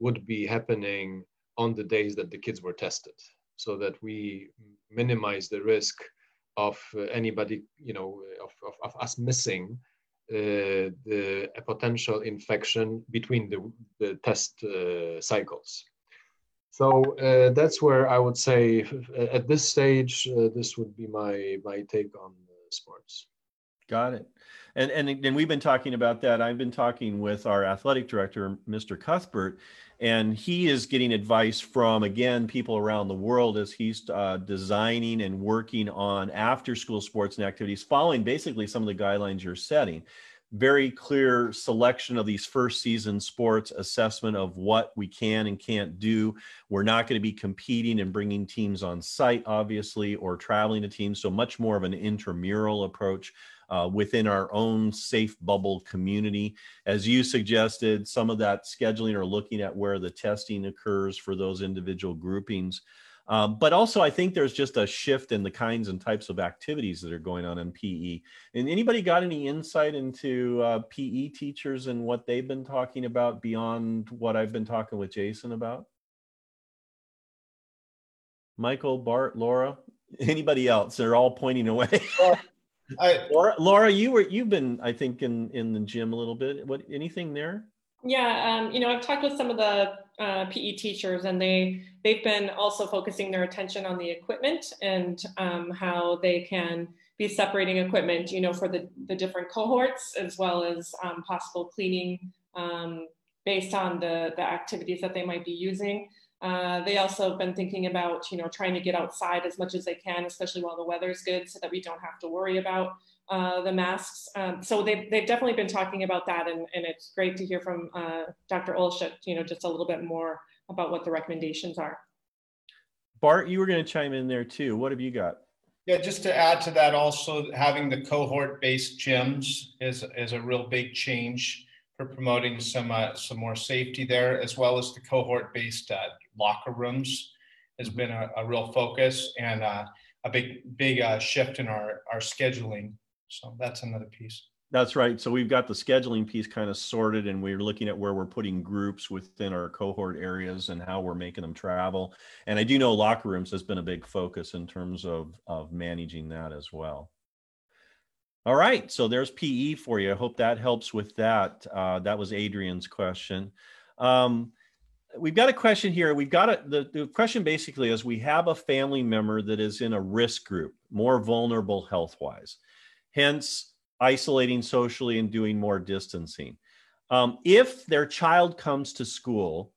would be happening on the days that the kids were tested, so that we minimize the risk of anybody, you know, of, of, of us missing uh, the a potential infection between the, the test uh, cycles. So uh, that's where I would say at this stage, uh, this would be my, my take on sports. Got it. And, and and we've been talking about that. I've been talking with our athletic director, Mister Cuthbert, and he is getting advice from, again, people around the world as he's uh, designing and working on after-school sports and activities, following basically some of the guidelines you're setting. Very clear selection of these first season sports, assessment of what we can and can't do. We're not going to be competing and bringing teams on site, obviously, or traveling to teams, so much more of an intramural approach. Uh, within our own safe bubble community. As you suggested, some of that scheduling or looking at where the testing occurs for those individual groupings. Um, but also I think there's just a shift in the kinds and types of activities that are going on in P E. And anybody got any insight into uh, P E teachers and what they've been talking about beyond what I've been talking with Jason about? Michael, Bart, Laura, anybody else? They're all pointing away. I, Laura, Laura, you were you've been, I think, in in the gym a little bit. What anything there? Yeah, um, you know, I've talked with some of the uh, P E teachers, and they they've been also focusing their attention on the equipment and um, how they can be separating equipment, you know, for the the different cohorts, as well as um, possible cleaning um, based on the the activities that they might be using. Uh, they also have been thinking about, you know, trying to get outside as much as they can, especially while the weather's good, so that we don't have to worry about uh, the masks. Um, so they've, they've definitely been talking about that, and, and it's great to hear from uh, Doctor Olszewski, you know, just a little bit more about what the recommendations are. Bart, you were going to chime in there too. What have you got? Yeah, just to add to that, also having the cohort-based gyms is, is a real big change for promoting some uh, some more safety there, as well as the cohort-based uh, locker rooms has been a, a real focus, and uh, a big big uh, shift in our our scheduling. So that's another piece. That's right. So we've got the scheduling piece kind of sorted, and we're looking at where we're putting groups within our cohort areas and how we're making them travel. And I do know locker rooms has been a big focus in terms of of managing that as well. All right, so there's P E for you. I hope that helps with that. Uh, that was Adrian's question. Um, we've got a question here. We've got a, the, the question basically is, we have a family member that is in a risk group, more vulnerable health-wise, hence isolating socially and doing more distancing. Um, if their child comes to school,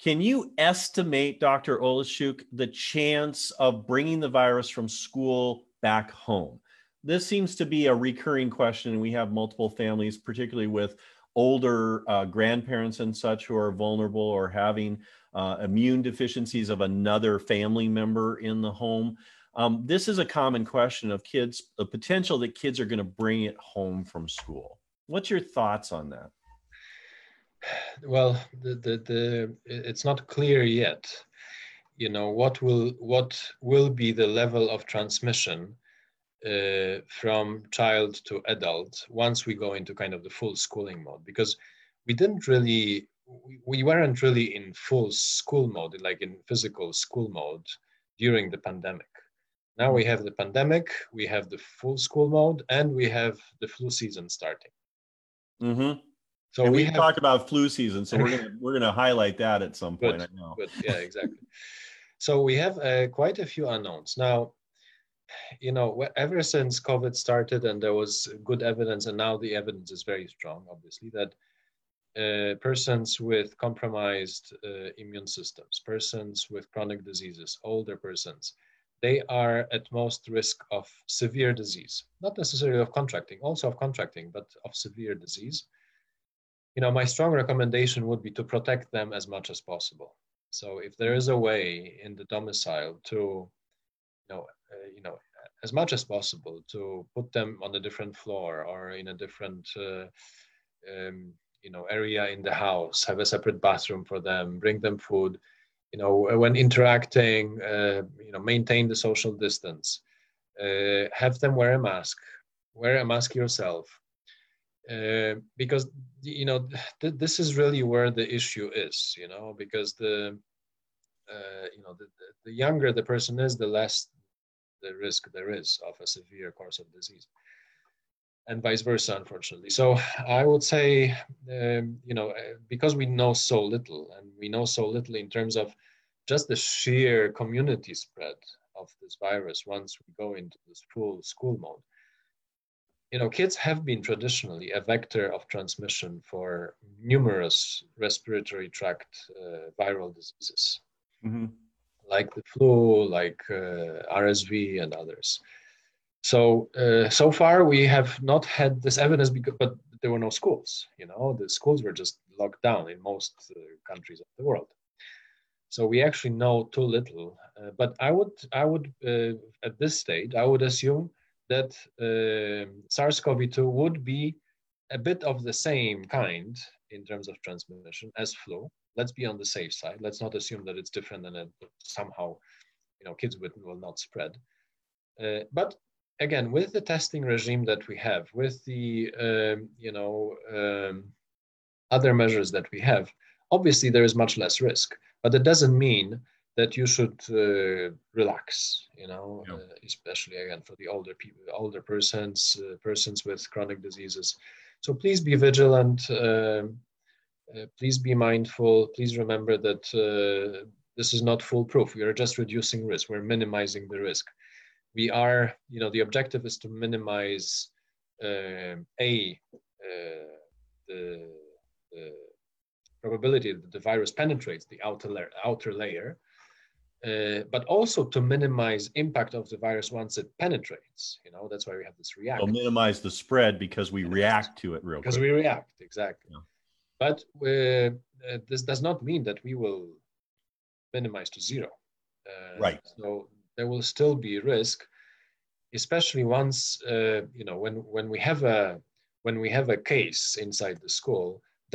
can you estimate, Doctor Olszewski, the chance of bringing the virus from school back home? This seems to be a recurring question, and we have multiple families, particularly with older uh, grandparents and such, who are vulnerable or having uh, immune deficiencies of another family member in the home. Um, this is a common question of kids, the potential that kids are going to bring it home from school. What's your thoughts on that? Well, the, the, the, it's not clear yet. You know, what will, what will be the level of transmission Uh, from child to adult once we go into kind of the full schooling mode, because we didn't really we weren't really in full school mode, like in physical school mode during the pandemic. Now we have the pandemic, we have the full school mode, and we have the flu season starting. Mm-hmm. So and we, we have... talked about flu season, so we're gonna we're gonna highlight that at some point. But, I know. But yeah, exactly. So we have uh, quite a few unknowns now. You know, ever since COVID started, and there was good evidence, and now the evidence is very strong, obviously, that uh, persons with compromised uh, immune systems, persons with chronic diseases, older persons, they are at most risk of severe disease, not necessarily of contracting, also of contracting, but of severe disease. You know, my strong recommendation would be to protect them as much as possible. So if there is a way in the domicile to, you know, uh, you know, as much as possible to put them on a different floor or in a different, uh, um, you know, area in the house, have a separate bathroom for them, bring them food, you know, when interacting, uh, you know, maintain the social distance, uh, have them wear a mask, wear a mask yourself. Uh, because, you know, th this is really where the issue is, you know, because the, uh, you know, the, the younger the person is, the less the risk there is of a severe course of disease, and vice versa, unfortunately. So I would say, um, you know, because we know so little, and we know so little in terms of just the sheer community spread of this virus once we go into this full school mode. You know, kids have been traditionally a vector of transmission for numerous respiratory tract uh, viral diseases, mm-hmm. like the flu, like uh, R S V and others. So, uh, so far we have not had this evidence, because, but there were no schools, you know, the schools were just locked down in most uh, countries of the world. So we actually know too little, uh, but I would, I would uh, at this stage, I would assume that uh, SARS CoV two would be a bit of the same kind in terms of transmission as flu. Let's be on the safe side. Let's not assume that it's different and that somehow, you know, kids will not spread. Uh, but again, with the testing regime that we have, with the, um, you know, um, other measures that we have, obviously there is much less risk, but that doesn't mean that you should uh, relax, you know, yeah. uh, especially again for the older people, older persons, uh, persons with chronic diseases. So please be vigilant, uh, uh, please be mindful, please remember that uh, this is not foolproof. We are just reducing risk, we're minimizing the risk. We are, you know, the objective is to minimize uh, A, uh, the, the probability that the virus penetrates the outer layer, outer layer Uh, but also to minimize impact of the virus once it penetrates, you know, that's why we have this react. Well, minimize the spread because we minimize. react to it real because quick. Because we react, exactly. Yeah. But uh, this does not mean that we will minimize to zero. Uh, right. So there will still be risk, especially once, uh, you know, when, when, we have a, when we have a case inside the school,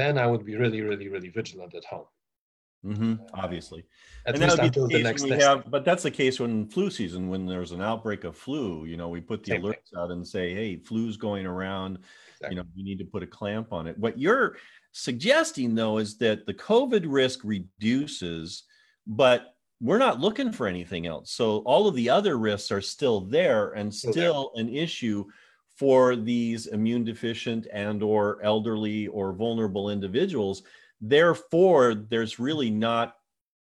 then I would be really, really, really vigilant at home. Mm-hmm, obviously. Uh, and that until the next we have, but that's the case when flu season, when there's an outbreak of flu, you know, we put the Same alerts thing. out and say, hey, flu's going around, exactly. you know, you need to put a clamp on it. What you're suggesting, though, is that the COVID risk reduces, but we're not looking for anything else. So all of the other risks are still there and still, still there. an issue for these immune deficient and or elderly or vulnerable individuals. Therefore, there's really not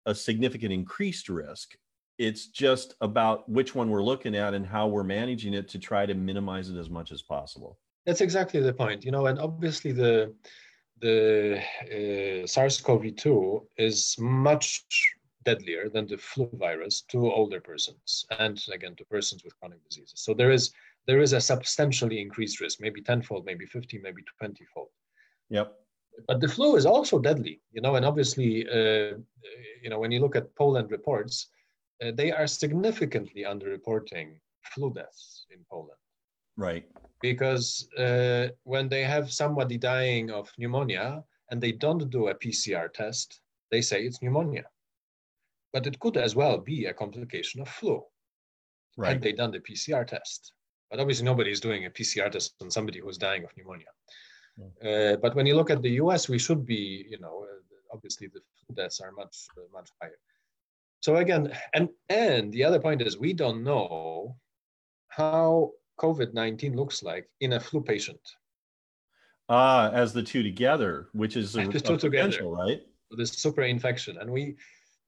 a significant increased risk. It's just about which one we're looking at and how we're managing it to try to minimize it as much as possible. That's exactly the point, you know, and obviously the, the uh, SARS CoV two is much deadlier than the flu virus to older persons and again to persons with chronic diseases. So there is, there is a substantially increased risk, maybe tenfold, maybe fifty, maybe twenty fold. Yep. But the flu is also deadly, you know, and obviously, uh, you know, when you look at Poland reports, uh, they are significantly underreporting flu deaths in Poland. Right. Because uh, when they have somebody dying of pneumonia and they don't do a P C R test, they say it's pneumonia. But it could as well be a complication of flu. Right. Had they done the P C R test. But obviously nobody is doing a P C R test on somebody who's dying of pneumonia. Uh, but when you look at the U S, we should be, you know, obviously the flu deaths are much, uh, much higher. So again, and, and the other point is we don't know how COVID nineteen looks like in a flu patient. Ah, as the two together, which is a, the two a together, right? This super infection. And we,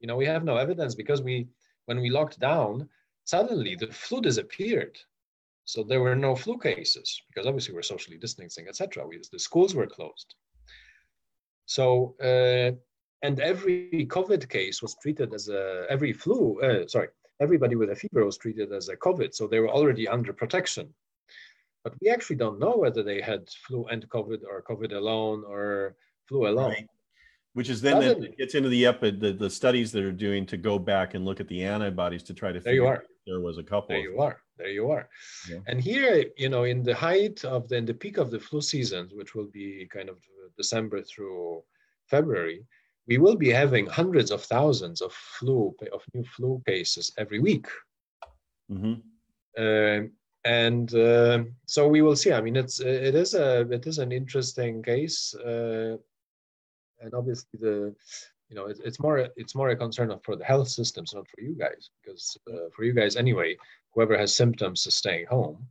you know, we have no evidence because we, when we locked down, suddenly the flu disappeared. So there were no flu cases because obviously we're socially distancing, et cetera. We, the schools were closed. So, uh, and every COVID case was treated as a, every flu, uh, sorry, everybody with a fever was treated as a COVID. So they were already under protection. But we actually don't know whether they had flu and COVID or COVID alone or flu alone. Right. Which is then that gets into the, epi, the the studies that are doing to go back and look at the antibodies to try to figure out if there was a couple. There you are. There you are. Yeah. And here, you know, in the height of the, in the peak of the flu season, which will be kind of December through February, we will be having hundreds of thousands of flu of new flu cases every week. Mm-hmm. Um, and uh, so we will see. I mean, it's it is a it is an interesting case, uh, and obviously the you know it, it's more it's more a concern for the health systems, not for you guys, because uh, for you guys anyway, whoever has symptoms is staying home,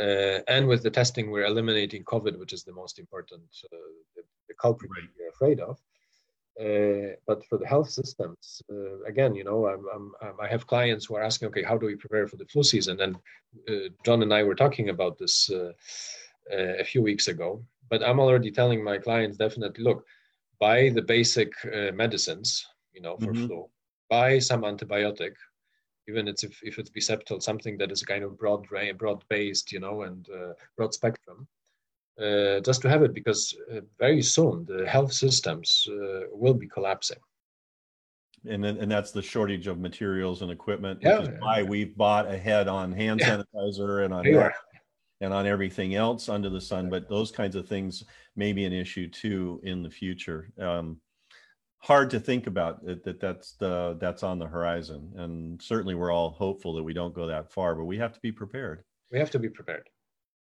uh, and with the testing we're eliminating COVID, which is the most important uh, the, the culprit right. we're afraid of. Uh, but for the health systems, uh, again, you know, I'm, I'm, I'm, I have clients who are asking, okay, how do we prepare for the flu season? And uh, John and I were talking about this uh, uh, a few weeks ago, but I'm already telling my clients definitely, look, buy the basic uh, medicines, you know, for mm-hmm. flu, buy some antibiotic, even it's, if, if it's beseptal, something that is kind of broad, broad-based, you know, and uh, broad spectrum. Uh, just to have it, because uh, very soon the health systems uh, will be collapsing. And then, and that's the shortage of materials and equipment, yeah. which is why we've bought ahead on hand yeah. sanitizer and on yeah. and on everything else under the sun. But those kinds of things may be an issue too in the future. Um, hard to think about it, that that's the that's on the horizon. And certainly, we're all hopeful that we don't go that far, but we have to be prepared. We have to be prepared.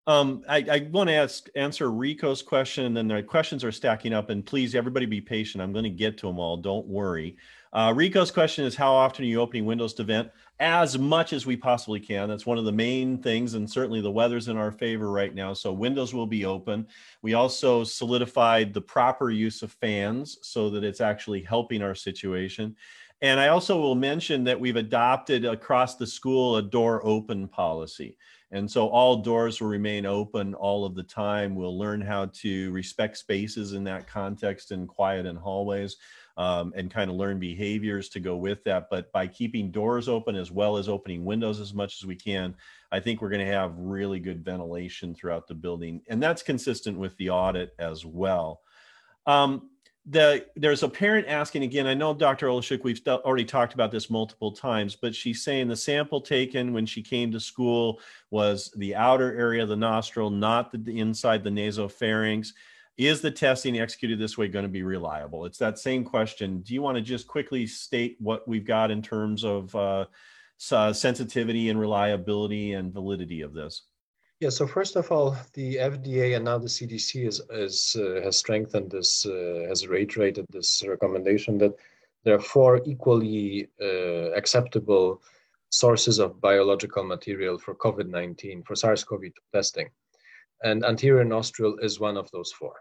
Um, I, I want to ask, answer Rico's question, and then the questions are stacking up, and please, everybody be patient. I'm going to get to them all. Don't worry. Uh, Rico's question is, how often are you opening windows to vent? As much as we possibly can. That's one of the main things, and certainly the weather's in our favor right now, so windows will be open. We also solidified the proper use of fans so that it's actually helping our situation. And I also will mention that we've adopted across the school a door open policy. And so all doors will remain open all of the time. We'll learn how to respect spaces in that context and quiet in hallways, um, and kind of learn behaviors to go with that. But by keeping doors open as well as opening windows as much as we can, I think we're going to have really good ventilation throughout the building. And that's consistent with the audit as well. Um, The, there's a parent asking again, I know Doctor Olszewski, we've already talked about this multiple times, but she's saying the sample taken when she came to school was the outer area of the nostril, not the, the inside the nasopharynx. Is the testing executed this way going to be reliable? It's that same question. Do you want to just quickly state what we've got in terms of uh, uh, sensitivity and reliability and validity of this? Yeah, so first of all, the F D A and now the C D C is, is, uh, has strengthened this, uh, has reiterated this recommendation that there are four equally uh, acceptable sources of biological material for COVID nineteen, for SARS CoV two testing. And anterior nostril is one of those four.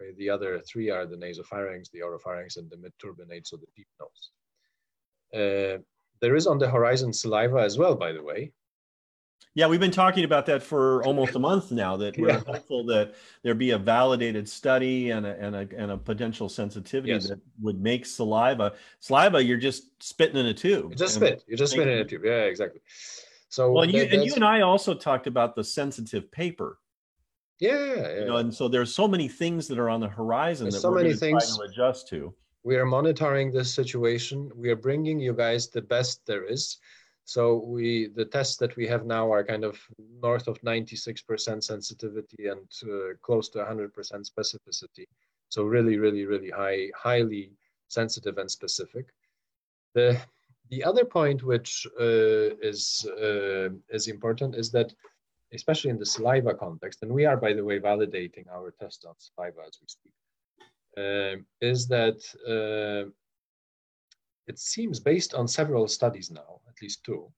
Okay, the other three are the nasopharynx, the oropharynx, and the mid-turbinate, so the deep nose. Uh, there is on the horizon saliva as well, by the way. Yeah, we've been talking about that for almost a month now, that we're yeah. hopeful that there be a validated study and a, and a, and a potential sensitivity yes. that would make saliva. Saliva, you're just spitting in a tube. You just spit. You just spit in a tube. Yeah, exactly. So well, that, you, and you and I also talked about the sensitive paper. Yeah. yeah. You know, and so there's so many things that are on the horizon there's that so we're many things trying to adjust to. We are monitoring this situation. We are bringing you guys the best there is. So we, the tests that we have now are kind of north of ninety-six percent sensitivity and uh, close to one hundred percent specificity. So really, really, really high, highly sensitive and specific. The, the other point which uh, is, uh, is important is that, especially in the saliva context, and we are, by the way, validating our test on saliva as we speak, uh, is that uh, it seems, based on several studies now, at least two,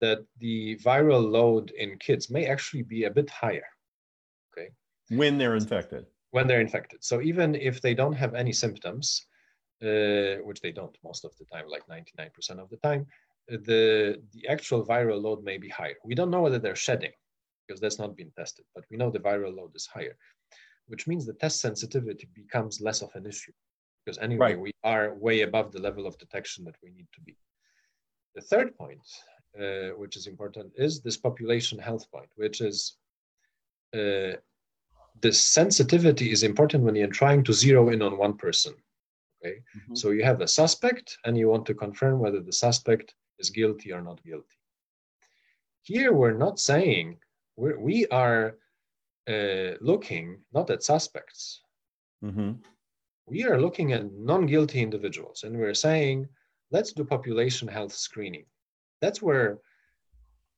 that the viral load in kids may actually be a bit higher, okay? When they're infected. When they're infected. So even if they don't have any symptoms, uh, which they don't most of the time, like ninety-nine percent of the time, the, the actual viral load may be higher. We don't know whether they're shedding, because that's not been tested, but we know the viral load is higher, which means the test sensitivity becomes less of an issue, because anyway, right. we are way above the level of detection that we need to be. The third point, Uh, which is important, is this population health point, which is uh, the sensitivity is important when you're trying to zero in on one person, okay? Mm-hmm. So you have a suspect and you want to confirm whether the suspect is guilty or not guilty. Here we're not saying, we're, we are uh, looking not at suspects. Mm-hmm. We are looking at non-guilty individuals, and we're saying, let's do population health screening. That's where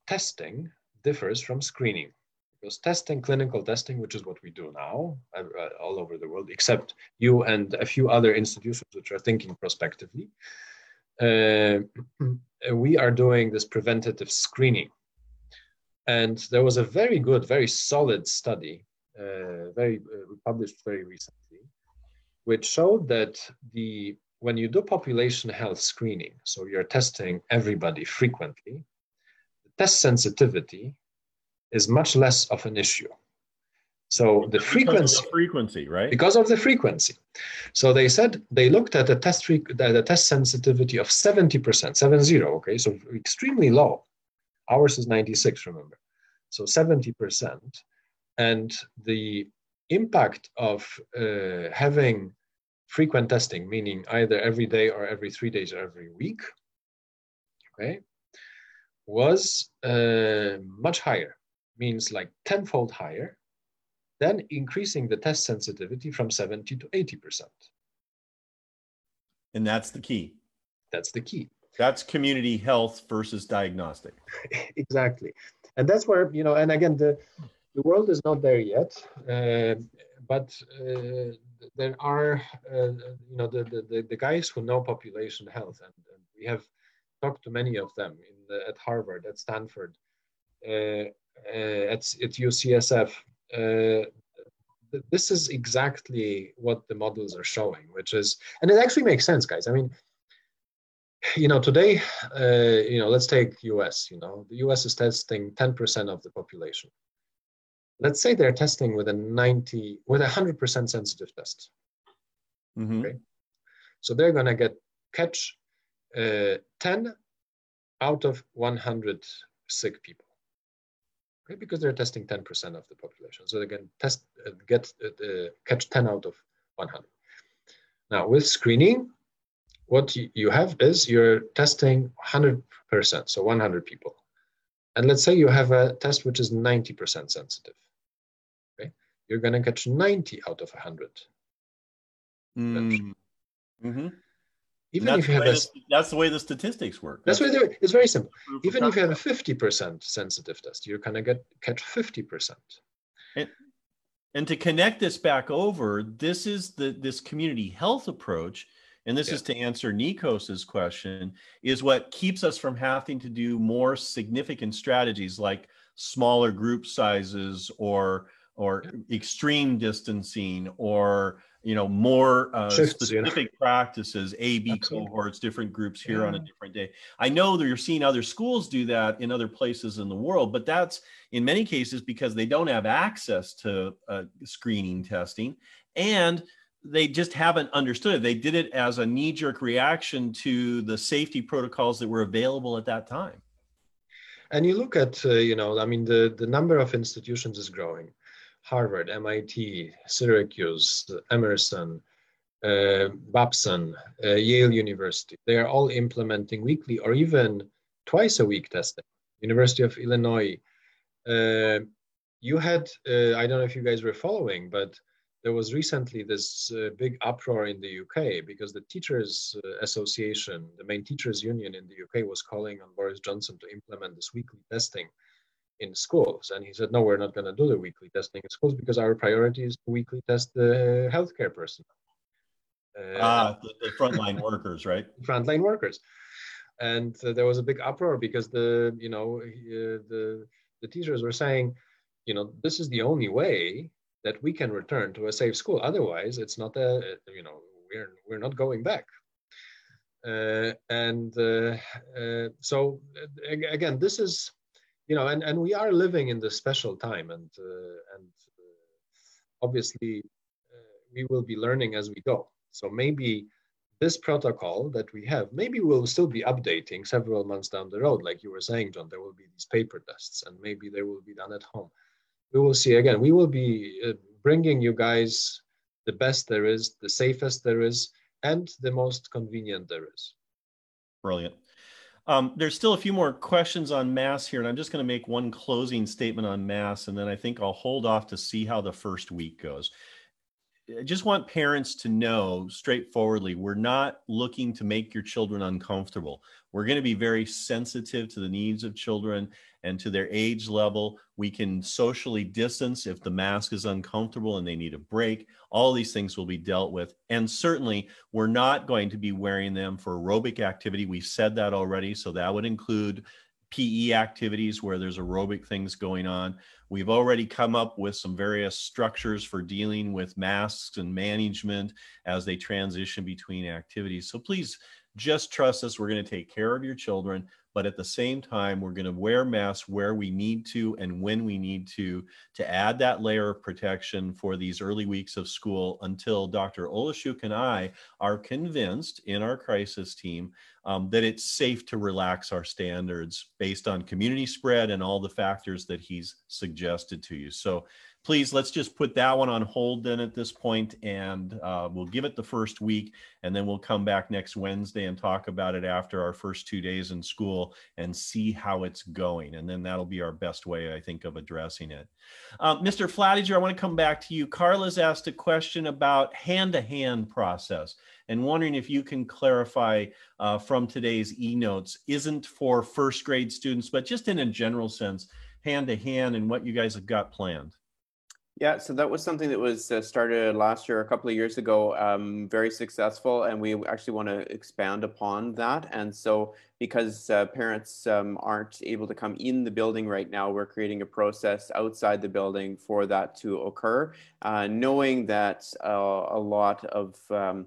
testing differs from screening, because testing, clinical testing, which is what we do now uh, all over the world, except you and a few other institutions which are thinking prospectively, uh, we are doing this preventative screening. And there was a very good, very solid study, uh, very uh, published very recently, which showed that the when you do population health screening, so you're testing everybody frequently, the test sensitivity is much less of an issue. So the frequency, because of the frequency, right? Because of the frequency. So they said, they looked at the test, the test sensitivity of seventy percent, seven zero, okay? So extremely low. Ours is ninety-six, remember. So seventy percent. And the impact of uh, having frequent testing, meaning either every day or every three days or every week, okay, was uh, much higher, means like tenfold higher, than increasing the test sensitivity from seventy to eighty percent. And that's the key. That's the key. That's community health versus diagnostic. Exactly. And that's where, you know, and again, the, the world is not there yet. Uh, But uh, there are, uh, you know, the, the, the guys who know population health, and, and we have talked to many of them in the, at Harvard, at Stanford, uh, uh, at, at U C S F. Uh, this is exactly what the models are showing, which is, and it actually makes sense, guys. I mean, you know, today, uh, you know, let's take U S, you know, the U S is testing ten percent of the population. Let's say they're testing with a ninety, with a hundred percent sensitive test. Mm-hmm. Okay, so they're going to get catch uh, ten out of one hundred sick people. Okay, because they're testing ten percent of the population, so they can test uh, get uh, catch ten out of one hundred. Now with screening, what you have is you're testing hundred percent, so one hundred people, and let's say you have a test which is ninety percent sensitive. Okay, you're going to catch ninety out of one hundred. Mm. Mm-hmm. Even if you have a, the, that's the way the statistics work. That's, that's the way they, it's very simple. Even if you have a fifty percent sensitive test, you're going to get catch fifty percent. And, and to connect this back over, this is the this community health approach, and this yeah. is to answer Nikos's question, is what keeps us from having to do more significant strategies like smaller group sizes or or extreme distancing, or you know more uh, Shifts, specific you know. practices, A B Absolutely. cohorts, different groups here yeah. on a different day. I know that you're seeing other schools do that in other places in the world, but that's in many cases because they don't have access to uh, screening testing, and they just haven't understood it. They did it as a knee-jerk reaction to the safety protocols that were available at that time. And you look at, uh, you know, I mean, the, the number of institutions is growing. Harvard, M I T, Syracuse, Emerson, uh, Babson, uh, Yale University. They are all implementing weekly or even twice a week testing. University of Illinois. Uh, you had, uh, I don't know if you guys were following, but there was recently this uh, big uproar in the U K because the Teachers Association, the main teachers union in the U K, was calling on Boris Johnson to implement this weekly testing in schools. And he said, no, we're not going to do the weekly testing in schools because our priority is to weekly test the healthcare personnel. Uh, ah, the, the frontline workers, right? Frontline workers. And uh, there was a big uproar because the, you know, uh, the, the teachers were saying, you know, this is the only way that we can return to a safe school. Otherwise, it's not a, you know, we're, we're not going back. Uh, and uh, uh, so, again, this is, you know, and, and we are living in this special time. And, uh, and uh, obviously, uh, we will be learning as we go. So maybe this protocol that we have, maybe we'll still be updating several months down the road. Like you were saying, John, there will be these paper tests and maybe they will be done at home. We will see again. We will be uh, bringing you guys the best there is, the safest there is, and the most convenient there is. Brilliant. Um, there's still a few more questions on masks here, and I'm just going to make one closing statement on masks, and then I think I'll hold off to see how the first week goes. I just want parents to know straightforwardly, we're not looking to make your children uncomfortable. We're going to be very sensitive to the needs of children and to their age level. We can socially distance if the mask is uncomfortable and they need a break. All these things will be dealt with. And certainly we're not going to be wearing them for aerobic activity. We've said that already. So that would include P E activities where there's aerobic things going on. We've already come up with some various structures for dealing with masks and management as they transition between activities. So please just trust us. We're going to take care of your children, but at the same time, we're going to wear masks where we need to and when we need to, to add that layer of protection for these early weeks of school until Doctor Olszewski and I are convinced in our crisis team um, that it's safe to relax our standards based on community spread and all the factors that he's suggested to you. So please, let's just put that one on hold then at this point, and uh, we'll give it the first week, and then we'll come back next Wednesday and talk about it after our first two days in school and see how it's going. And then that'll be our best way, I think, of addressing it. Uh, Mister Flatiger, I want to come back to you. Carla's asked a question about hand-to-hand process and wondering if you can clarify uh, from today's e-notes, isn't for first grade students, but just in a general sense, hand-to-hand and what you guys have got planned. Yeah, so that was something that was uh, started last year, a couple of years ago, um, very successful, and we actually want to expand upon that. And so because uh, parents um, aren't able to come in the building right now, we're creating a process outside the building for that to occur, uh, knowing that uh, a lot of um,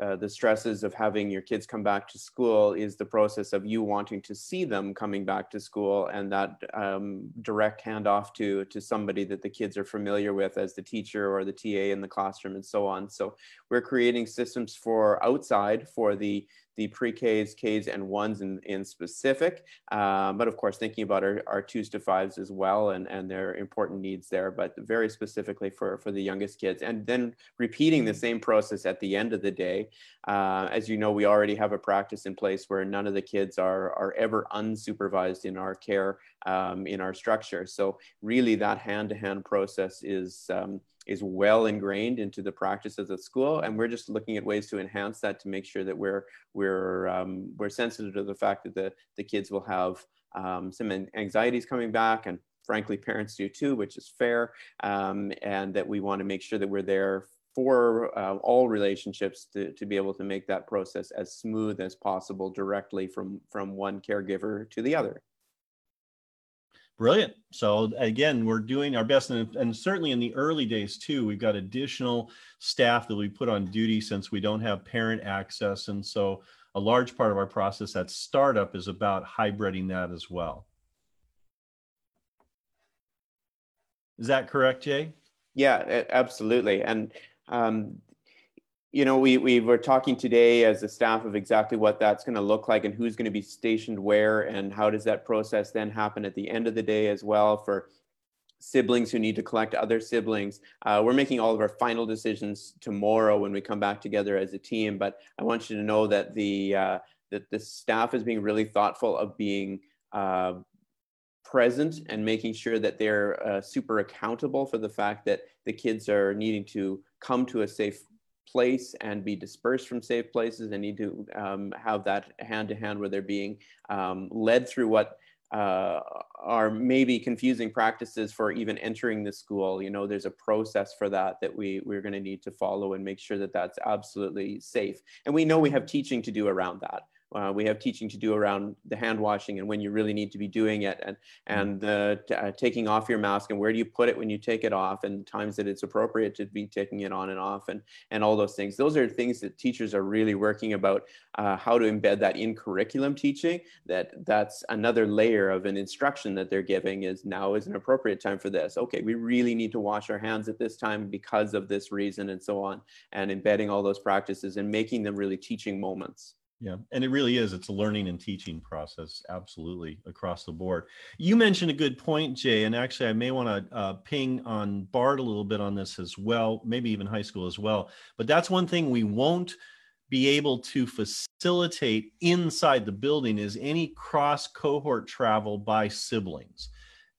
Uh, the stresses of having your kids come back to school is the process of you wanting to see them coming back to school, and that um, direct handoff to to somebody that the kids are familiar with as the teacher or the T A in the classroom and so on. So we're creating systems for outside for the the pre-Ks, Ks, and ones in, in specific, uh, but of course thinking about our, our twos to fives as well and, and their important needs there, but very specifically for, for the youngest kids. And then repeating the same process at the end of the day. Uh, as you know, we already have a practice in place where none of the kids are, are ever unsupervised in our care, um, in our structure. So really that hand-to-hand process is um, is well ingrained into the practices of school, and we're just looking at ways to enhance that to make sure that we're we're um, we're sensitive to the fact that the the kids will have um, some anxieties coming back, and frankly parents do too, which is fair, um, and that we want to make sure that we're there for uh, all relationships to, to be able to make that process as smooth as possible directly from from one caregiver to the other. Brilliant. So again, we're doing our best, and, and certainly in the early days too, we've got additional staff that we put on duty since we don't have parent access. And so a large part of our process at startup is about hybriding that as well. Is that correct, Jay? Yeah, absolutely. And um, you know, we, we were talking today as a staff of exactly what that's going to look like and who's going to be stationed where and how does that process then happen at the end of the day as well for siblings who need to collect other siblings. Uh, we're making all of our final decisions tomorrow when we come back together as a team, but I want you to know that the, uh, that the staff is being really thoughtful of being uh, present and making sure that they're uh, super accountable for the fact that the kids are needing to come to a safe place and be dispersed from safe places and need to um, have that hand-to-hand where they're being um, led through what uh, are maybe confusing practices for even entering the school. You know, there's a process for that that we, we're going to need to follow and make sure that that's absolutely safe. And we know we have teaching to do around that. Uh, we have teaching to do around the hand washing and when you really need to be doing it, and and uh, t uh, taking off your mask and where do you put it when you take it off, and times that it's appropriate to be taking it on and off, and and all those things. Those are things that teachers are really working about, uh, how to embed that in curriculum teaching. That that's another layer of an instruction that they're giving is, now is an appropriate time for this. Okay, we really need to wash our hands at this time because of this reason, and so on, and embedding all those practices and making them really teaching moments. Yeah, and it really is. It's a learning and teaching process, absolutely, across the board. You mentioned a good point, Jay, and actually I may want to uh, ping on Bart a little bit on this as well, maybe even high school as well. But that's one thing we won't be able to facilitate inside the building is any cross-cohort travel by siblings.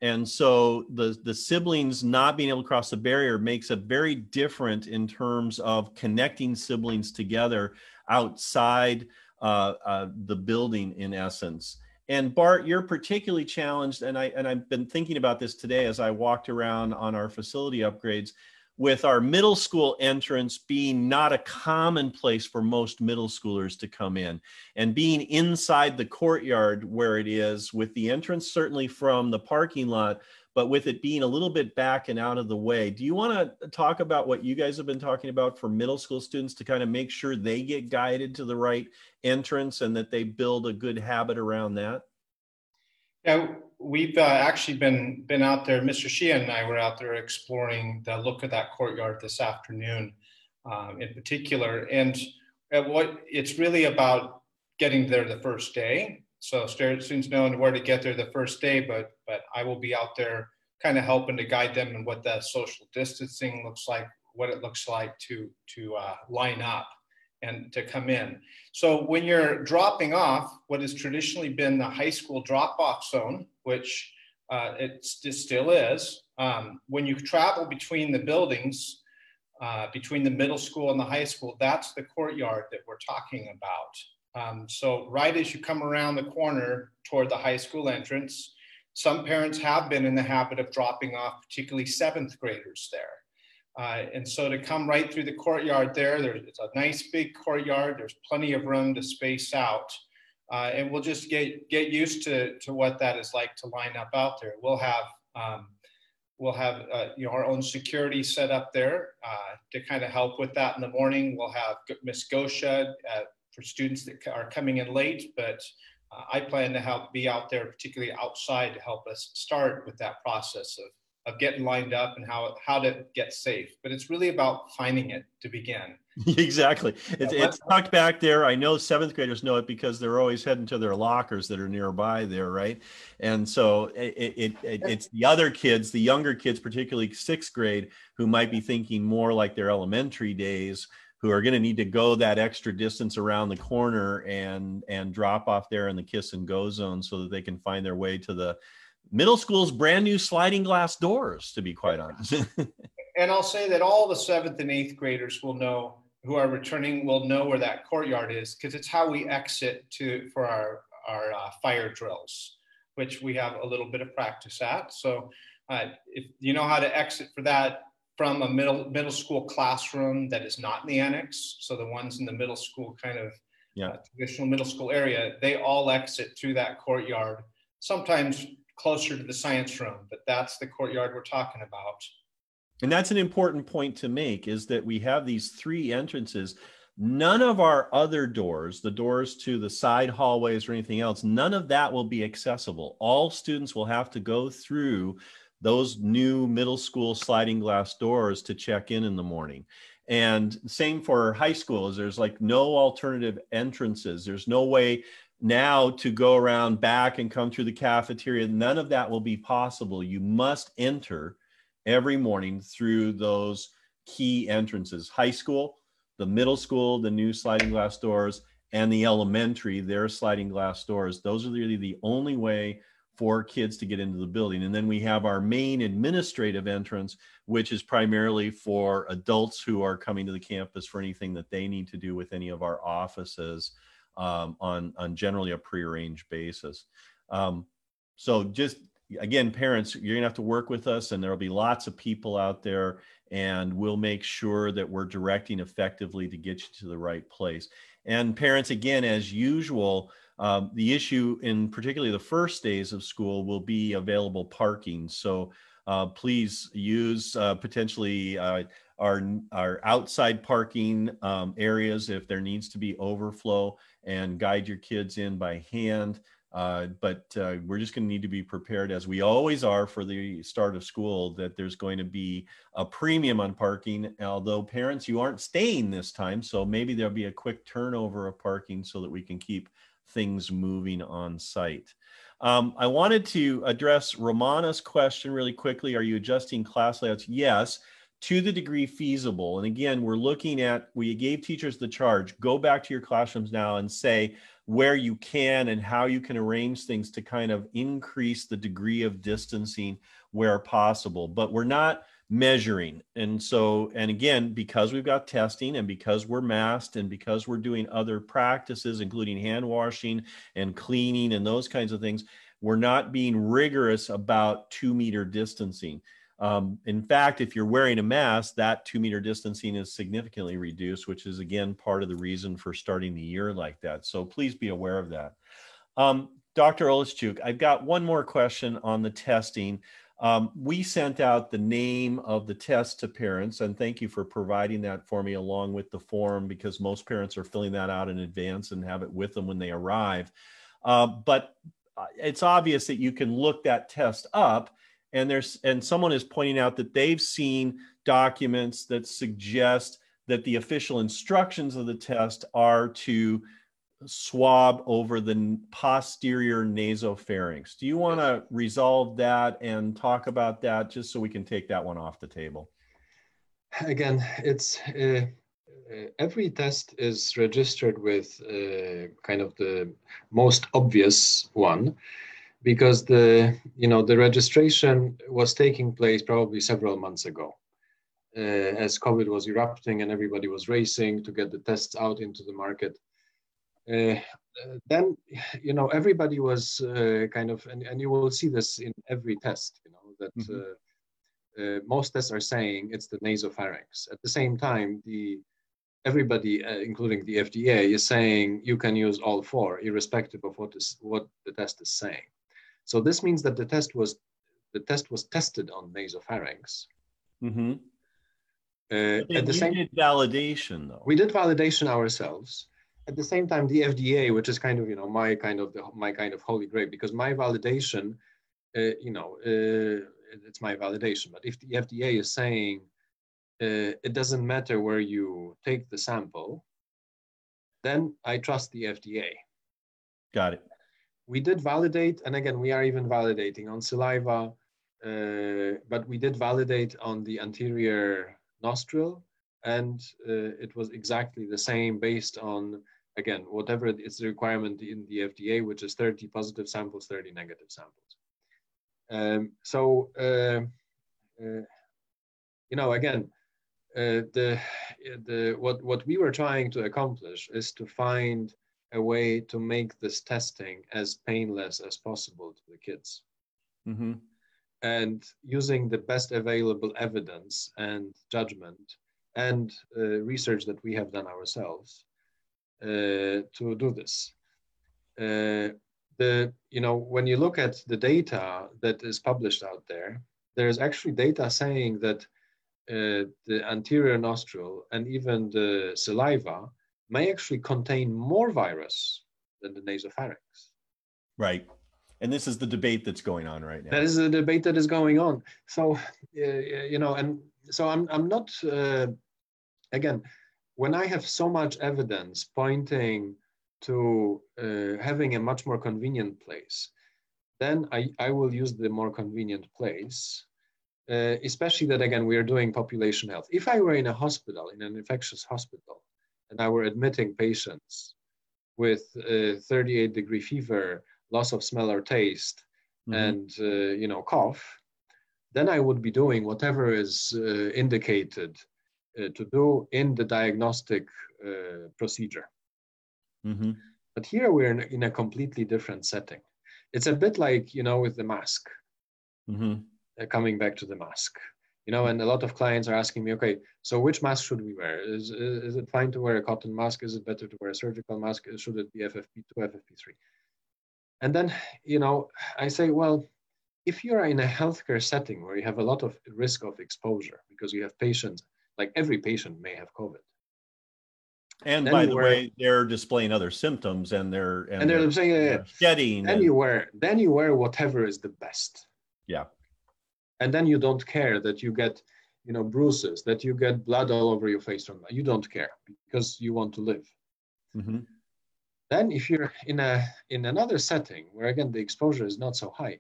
And so the, the siblings not being able to cross the barrier makes it very different in terms of connecting siblings together outside Uh, uh, the building, in essence. And Bart, you're particularly challenged, and, I, and I've been thinking about this today as I walked around on our facility upgrades, with our middle school entrance being not a common place for most middle schoolers to come in, and being inside the courtyard where it is, with the entrance certainly from the parking lot, but with it being a little bit back and out of the way. Do you want to talk about what you guys have been talking about for middle school students to kind of make sure they get guided to the right entrance and that they build a good habit around that? Yeah, we've uh, actually been, been out there. Mister Sheehan and I were out there exploring the look of that courtyard this afternoon um, in particular. And at what it's really about getting there the first day. So students knowing where to get there the first day, but but I will be out there kind of helping to guide them in what that social distancing looks like, what it looks like to, to uh, line up and to come in. So when you're dropping off, what has traditionally been the high school drop-off zone, which uh, it's, it still is, um, when you travel between the buildings, uh, between the middle school and the high school, that's the courtyard that we're talking about. Um, so right as you come around the corner toward the high school entrance, some parents have been in the habit of dropping off particularly seventh graders there. Uh, and so to come right through the courtyard there, there's it's a nice big courtyard, there's plenty of room to space out. Uh, and we'll just get, get used to, to what that is like to line up out there. We'll have, um, we'll have uh, you know, our own security set up there uh, to kind of help with that in the morning. We'll have Miz Gosha uh, for students that are coming in late, but uh, I plan to help be out there, particularly outside, to help us start with that process of, of getting lined up and how, how to get safe. But it's really about finding it to begin. Exactly. It's, it's tucked back there. I know seventh graders know it because they're always heading to their lockers that are nearby there, right? And so it, it, it, it's the other kids, the younger kids, particularly sixth grade, who might be thinking more like their elementary days, who are going to need to go that extra distance around the corner and and drop off there in the kiss and go zone so that they can find their way to the middle school's brand new sliding glass doors, to be quite honest. And I'll say that all the seventh and eighth graders will know, who are returning, will know where that courtyard is, because it's how we exit to for our, our uh, fire drills, which we have a little bit of practice at. So uh, if you know how to exit for that, from a middle middle school classroom that is not in the annex, so the ones in the middle school kind of yeah. uh, traditional middle school area, they all exit through that courtyard, sometimes closer to the science room, but that's the courtyard we're talking about. And that's an important point to make, is that we have these three entrances. None of our other doors, the doors to the side hallways or anything else, none of that will be accessible. All students will have to go through those new middle school sliding glass doors to check in in the morning. And same for high school, is there's like no alternative entrances. There's no way now to go around back and come through the cafeteria. None of that will be possible. You must enter every morning through those key entrances: high school, the middle school, the new sliding glass doors, and the elementary, their sliding glass doors. Those are really the only way for kids to get into the building. And then we have our main administrative entrance, which is primarily for adults who are coming to the campus for anything that they need to do with any of our offices um, on, on generally a prearranged basis. Um, So just, again, parents, you're gonna have to work with us, and there'll be lots of people out there, and we'll make sure that we're directing effectively to get you to the right place. And parents, again, as usual, uh, the issue in particularly the first days of school will be available parking. So uh, please use uh, potentially uh, our, our outside parking um, areas if there needs to be overflow, and guide your kids in by hand. Uh, but uh, we're just going to need to be prepared, as we always are for the start of school, that there's going to be a premium on parking. Although parents, you aren't staying this time, so maybe there'll be a quick turnover of parking so that we can keep things moving on site. Um, I wanted to address Romana's question really quickly. Are you adjusting class layouts? Yes, to the degree feasible. And again, we're looking at, we gave teachers the charge, go back to your classrooms now and say, where you can and how you can arrange things to kind of increase the degree of distancing where possible. But we're not measuring. And so, and again, because we've got testing, and because we're masked, and because we're doing other practices, including hand washing and cleaning and those kinds of things, we're not being rigorous about two meter distancing. Um, in fact, if you're wearing a mask, that two meter distancing is significantly reduced, which is, again, part of the reason for starting the year like that. So please be aware of that. Um, Doctor Olszewski, I've got one more question on the testing. Um, we sent out the name of the test to parents, and thank you for providing that for me along with the form, because most parents are filling that out in advance and have it with them when they arrive. Uh, but it's obvious that you can look that test up. And there's, and someone is pointing out that they've seen documents that suggest that the official instructions of the test are to swab over the posterior nasopharynx. Do you want to resolve that and talk about that, just so we can take that one off the table? Again, it's uh, every test is registered with uh, kind of the most obvious one, because the, you know, the registration was taking place probably several months ago, uh, as COVID was erupting and everybody was racing to get the tests out into the market. Uh, then, you know, everybody was uh, kind of, and, and you will see this in every test, you know, that mm-hmm. uh, uh, most tests are saying it's the nasopharynx. At the same time, the everybody, uh, including the F D A, is saying you can use all four, irrespective of what is what the test is saying. So this means that the test was the test was tested on nasopharynx. Mm-hmm. Uh, at the same, we did validation, though. We did validation ourselves. At the same time, the F D A, which is kind of, you know, my kind of the, my kind of holy grail, because my validation, uh, you know, uh, it's my validation. But if the F D A is saying uh, it doesn't matter where you take the sample, then I trust the F D A. Got it. We did validate, and again, we are even validating on saliva, uh, but we did validate on the anterior nostril, and uh, it was exactly the same based on, again, whatever is the requirement in the F D A, which is thirty positive samples, thirty negative samples. Um, so, uh, uh, you know, again, uh, the the what what we were trying to accomplish is to find a way to make this testing as painless as possible to the kids. Mm-hmm. And using the best available evidence and judgment and uh, research that we have done ourselves uh, to do this. Uh, the, you know, when you look at the data that is published out there, there's actually data saying that uh, the anterior nostril and even the saliva may actually contain more virus than the nasopharynx. Right. And this is the debate that's going on right now. That is the debate that is going on. So, uh, you know, and so I'm, I'm not, uh, again, when I have so much evidence pointing to uh, having a much more convenient place, then I, I will use the more convenient place, uh, especially that, again, we are doing population health. If I were in a hospital, in an infectious hospital, and I were admitting patients with uh, thirty-eight degree fever, loss of smell or taste, mm-hmm. and uh, you know, cough, then I would be doing whatever is uh, indicated uh, to do in the diagnostic uh, procedure. Mm-hmm. But here we're in, in a completely different setting. It's a bit like, you know, with the mask, mm-hmm. uh, coming back to the mask, you know, and a lot of clients are asking me, okay, so which mask should we wear? Is, is it fine to wear a cotton mask? Is it better to wear a surgical mask? Should it be F F P two, F F P three? And then, you know, I say, well, if you're in a healthcare setting where you have a lot of risk of exposure because you have patients, like every patient may have COVID. And, and by the wear, way, they're displaying other symptoms and they're and, and they're, they're saying they're shedding. Then and, you wear, then you wear whatever is the best. Yeah. And then you don't care that you get, you know, bruises, that you get blood all over your face from that. You don't care because you want to live. Mm-hmm. Then if you're in a in another setting where again the exposure is not so high,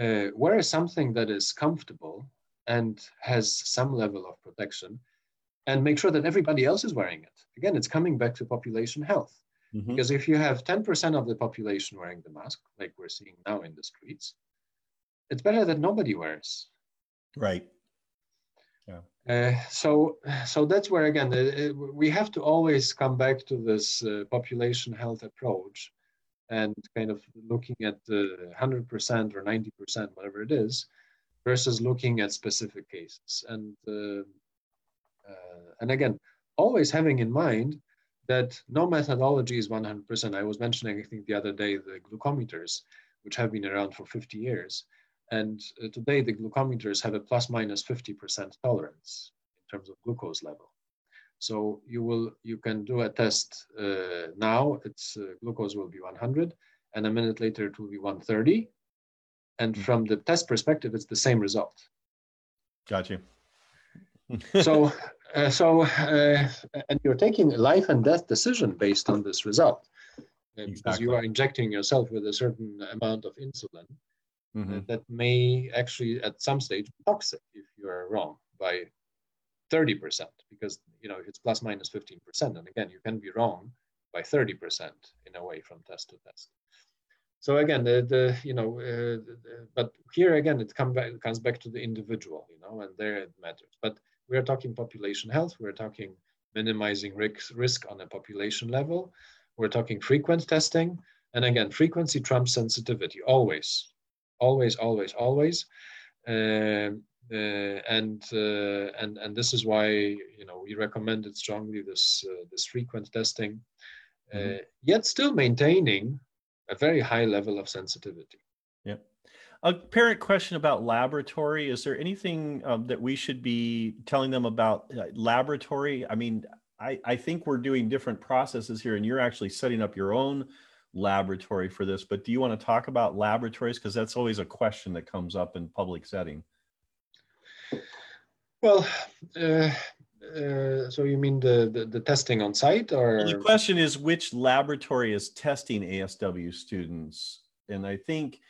uh, wear something that is comfortable and has some level of protection, and make sure that everybody else is wearing it. Again, it's coming back to population health. Mm-hmm. Because if you have ten percent of the population wearing the mask, like we're seeing now in the streets, it's better that nobody wears. Right. Yeah. Uh, so, so that's where, again, uh, we have to always come back to this uh, population health approach and kind of looking at the uh, one hundred percent or ninety percent, whatever it is, versus looking at specific cases. And uh, Uh, and again, always having in mind that no methodology is one hundred percent. I was mentioning, I think the other day, the glucometers, which have been around for fifty years. And uh, today the glucometers have a plus minus fifty percent tolerance in terms of glucose level. So you will, you can do a test uh, now, it's uh, glucose will be one hundred, and a minute later it will be one thirty. And mm-hmm. from the test perspective, it's the same result. Gotcha. so, uh, so, uh, and you're taking a life and death decision based on this result, uh, exactly. because you are injecting yourself with a certain amount of insulin mm-hmm. uh, that may actually, at some stage, be toxic if you are wrong by thirty percent. Because you know it's plus minus fifteen percent, and again, you can be wrong by thirty percent in a way from test to test. So again, the, the you know, uh, the, but here again, it come back, it comes back to the individual, you know, and there it matters. But we're talking population health, we're talking minimizing risk, risk on a population level, we're talking frequent testing, and again, frequency trumps sensitivity, always, always, always, always. Uh, uh, and, uh, and, and this is why, you know, we recommended strongly this, uh, this frequent testing, uh, mm-hmm. yet still maintaining a very high level of sensitivity. Yeah. A parent question about laboratory. Is there anything um, that we should be telling them about uh, laboratory? I mean, I, I think we're doing different processes here, and you're actually setting up your own laboratory for this, but do you want to talk about laboratories? Because that's always a question that comes up in public setting. Well, uh, Uh, so you mean the, the, the testing on site, or? Well, the question is which laboratory is testing A S W students? And I think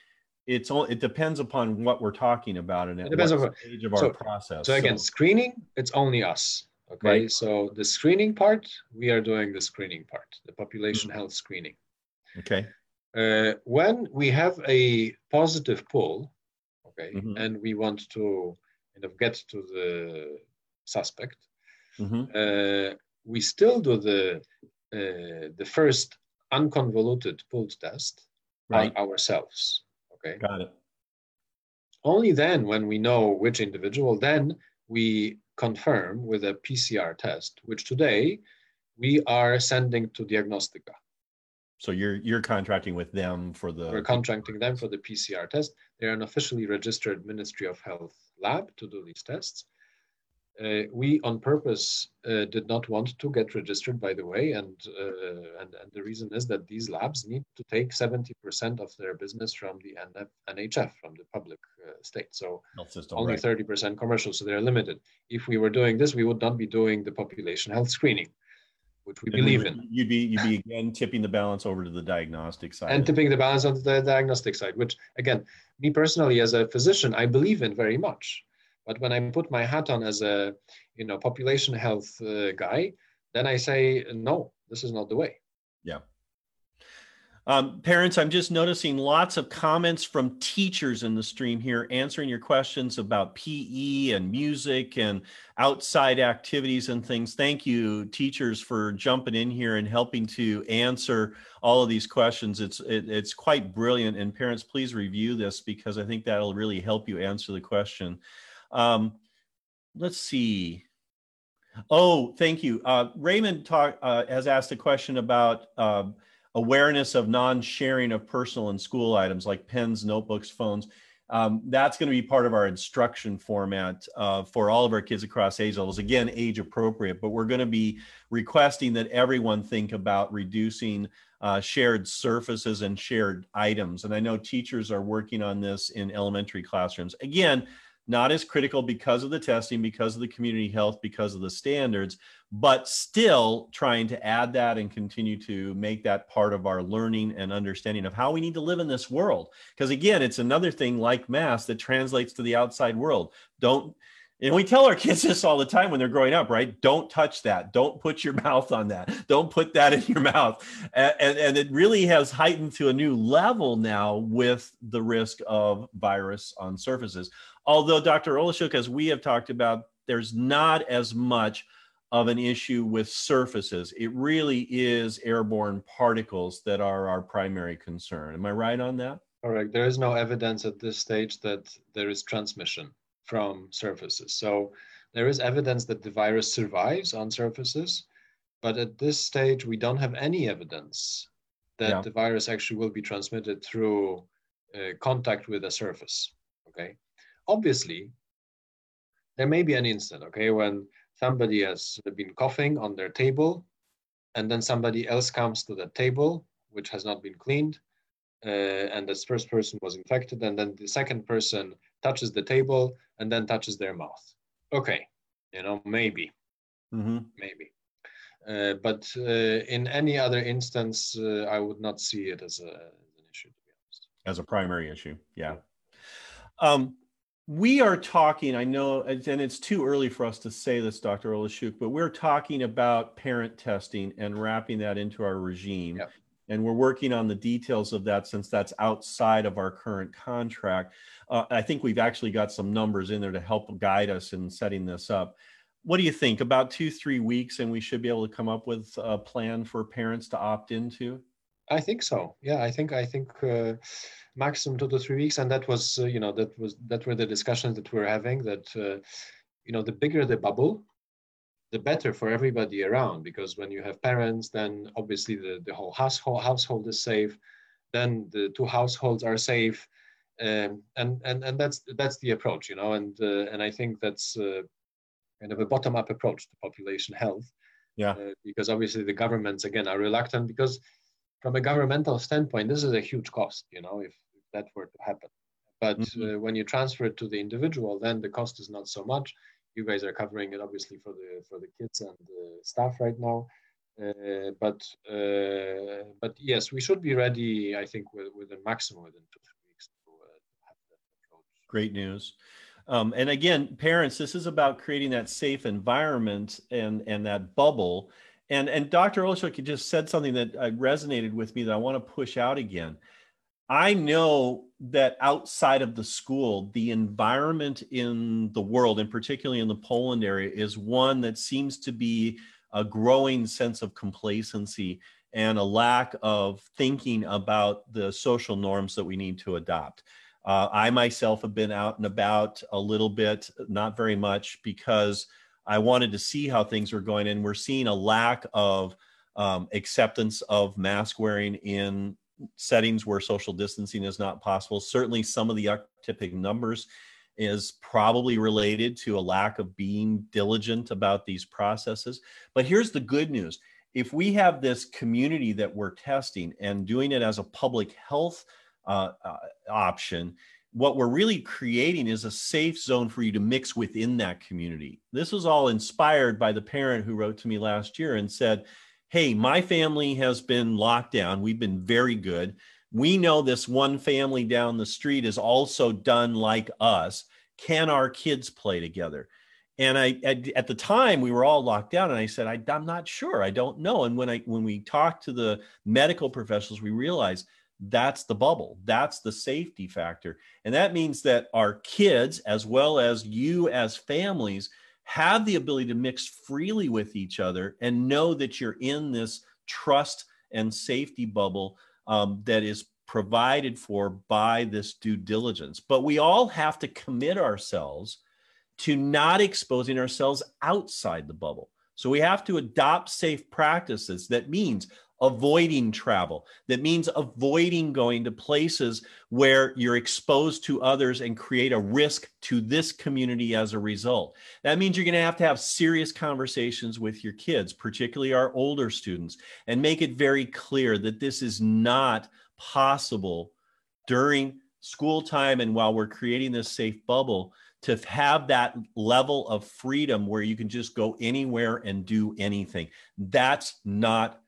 it's all, it depends upon what we're talking about and at what stage of our process. So again, screening, it's only us, okay? Right. So the screening part, we are doing the screening part, the population mm-hmm. health screening. Okay. Uh, when we have a positive pool, okay, mm-hmm. and we want to kind of get to the suspect, Mm-hmm. Uh, we still do the uh, the first unconvoluted pooled test right. by ourselves. Okay. Got it. Only then, when we know which individual, then we confirm with a P C R test, which today we are sending to Diagnostica. So you're you're contracting with them for the. We're contracting them for the P C R test. They are an officially registered Ministry of Health lab to do these tests. Uh, we on purpose uh, did not want to get registered, by the way, and, uh, and and the reason is that these labs need to take seventy percent of their business from the N H F, from the public uh, state, so system, only thirty percent right. commercial, so they're limited. If we were doing this, we would not be doing the population health screening, which we and believe we would, in. You'd be, you'd be again, tipping the balance over to the diagnostic side. And tipping the balance on the diagnostic side, which again, me personally as a physician, I believe in very much. But when I put my hat on as a, you know, population health uh, guy, then I say, no, this is not the way. Yeah. Um, parents, I'm just noticing lots of comments from teachers in the stream here answering your questions about P E and music and outside activities and things. Thank you, teachers, for jumping in here and helping to answer all of these questions. It's, it, it's quite brilliant. And parents, please review this because I think that'll really help you answer the question. Um, let's see. Oh, thank you. Uh, Raymond talk, uh, has asked a question about uh, awareness of non-sharing of personal and school items like pens, notebooks, phones. Um, that's going to be part of our instruction format uh, for all of our kids across age levels. Again, age appropriate, but we're going to be requesting that everyone think about reducing uh, shared surfaces and shared items. And I know teachers are working on this in elementary classrooms. Again, not as critical because of the testing, because of the community health, because of the standards, but still trying to add that and continue to make that part of our learning and understanding of how we need to live in this world. Because again, it's another thing like masks that translates to the outside world. Don't, and we tell our kids this all the time when they're growing up, right? Don't touch that. Don't put your mouth on that. Don't put that in your mouth. And, and, and it really has heightened to a new level now with the risk of virus on surfaces. Although Doctor Olszewski, as we have talked about, there's not as much of an issue with surfaces. It really is airborne particles that are our primary concern. Am I right on that? Correct. There is no evidence at this stage that there is transmission from surfaces. So there is evidence that the virus survives on surfaces, but at this stage, we don't have any evidence that yeah. the virus actually will be transmitted through uh, contact with a surface, okay? Obviously, there may be an incident, okay, when somebody has been coughing on their table and then somebody else comes to the table, which has not been cleaned, uh, and this first person was infected, and then the second person touches the table and then touches their mouth. Okay, you know, maybe, mm-hmm. maybe. Uh, but uh, in any other instance, uh, I would not see it as, a, as an issue, to be honest. As a primary issue, yeah. Um, We are talking, I know, and it's too early for us to say this, Doctor Olszewski, but we're talking about parent testing and wrapping that into our regime. Yep. And we're working on the details of that since that's outside of our current contract. Uh, I think we've actually got some numbers in there to help guide us in setting this up. What do you think? About two, three weeks and we should be able to come up with a plan for parents to opt into? I think so. Yeah, I think I think uh, maximum two to three weeks, and that was uh, you know that was that were the discussions that we were having. That uh, you know the bigger the bubble, the better for everybody around. Because when you have parents, then obviously the the whole household household is safe. Then the two households are safe, um, and and and that's that's the approach, you know. And uh, and I think that's uh, kind of a bottom up approach to population health. Yeah. Uh, because obviously the governments again are reluctant because. From a governmental standpoint, this is a huge cost, you know, if that were to happen. But mm-hmm. uh, when you transfer it to the individual, then the cost is not so much. You guys are covering it, obviously, for the for the kids and the staff right now. Uh, but uh, but yes, we should be ready. I think with with a maximum within two three weeks to uh, have that approach. Great news. Um, and again, parents, this is about creating that safe environment and and that bubble. And, and Doctor Olszewski just said something that uh, resonated with me that I want to push out again. I know that outside of the school, the environment in the world, and particularly in the Poland area, is one that seems to be a growing sense of complacency and a lack of thinking about the social norms that we need to adopt. Uh, I myself have been out and about a little bit, not very much, because I wanted to see how things were going, and we're seeing a lack of um, acceptance of mask wearing in settings where social distancing is not possible. Certainly some of the uptick numbers is probably related to a lack of being diligent about these processes. But here's the good news. If we have this community that we're testing and doing it as a public health uh, uh, option, what we're really creating is a safe zone for you to mix within that community. This was all inspired by the parent who wrote to me last year and said, hey, my family has been locked down. We've been very good. We know this one family down the street is also done like us. Can our kids play together? And I, at, at the time we were all locked down, and I said, I, I'm not sure, I don't know. And when I, when we talked to the medical professionals, we realized that's the bubble, that's the safety factor. And that means that our kids, as well as you as families, have the ability to mix freely with each other and know that you're in this trust and safety bubble um, that is provided for by this due diligence. But we all have to commit ourselves to not exposing ourselves outside the bubble. So we have to adopt safe practices. That means avoiding travel. That means avoiding going to places where you're exposed to others and create a risk to this community as a result. That means you're going to have to have serious conversations with your kids, particularly our older students, and make it very clear that this is not possible during school time and while we're creating this safe bubble, to have that level of freedom where you can just go anywhere and do anything. That's not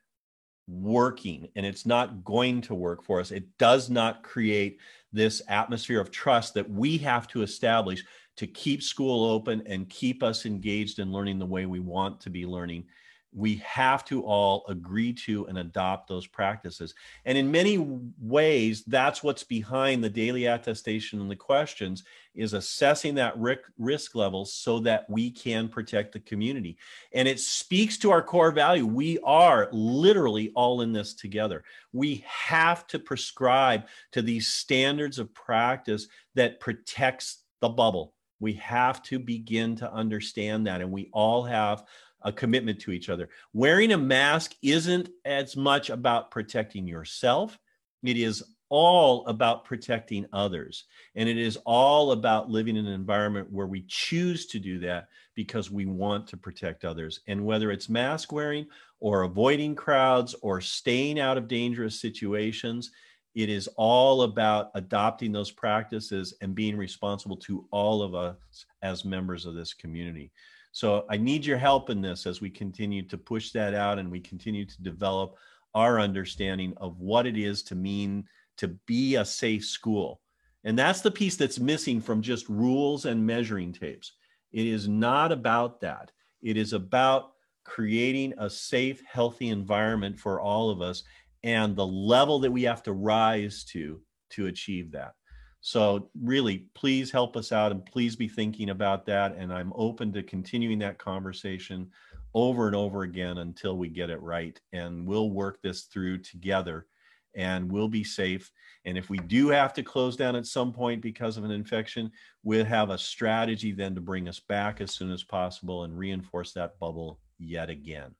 working, and it's not going to work for us. It does not create this atmosphere of trust that we have to establish to keep school open and keep us engaged in learning the way we want to be learning. We have to all agree to and adopt those practices. And in many ways, that's what's behind the daily attestation and the questions, is assessing that risk level so that we can protect the community. And it speaks to our core value. We are literally all in this together. We have to prescribe to these standards of practice that protects the bubble. We have to begin to understand that, and we all have a commitment to each other. Wearing a mask isn't as much about protecting yourself. It is all about protecting others. And it is all about living in an environment where we choose to do that because we want to protect others. And whether it's mask wearing or avoiding crowds or staying out of dangerous situations, it is all about adopting those practices and being responsible to all of us as members of this community. So I need your help in this as we continue to push that out and we continue to develop our understanding of what it is to mean to be a safe school. And that's the piece that's missing from just rules and measuring tapes. It is not about that. It is about creating a safe, healthy environment for all of us and the level that we have to rise to to achieve that. So really, please help us out and please be thinking about that. And I'm open to continuing that conversation over and over again until we get it right. And we'll work this through together and we'll be safe. And if we do have to close down at some point because of an infection, we'll have a strategy then to bring us back as soon as possible and reinforce that bubble yet again.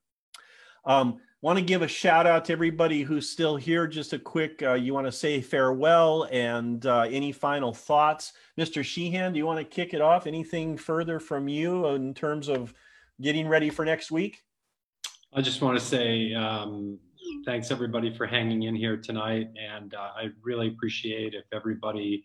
Um, want to give a shout out to everybody who's still here. Just a quick, uh, you want to say farewell and uh, any final thoughts. Mister Sheehan, do you want to kick it off? Anything further from you in terms of getting ready for next week? I just want to say um, thanks everybody for hanging in here tonight. And uh, I really appreciate if everybody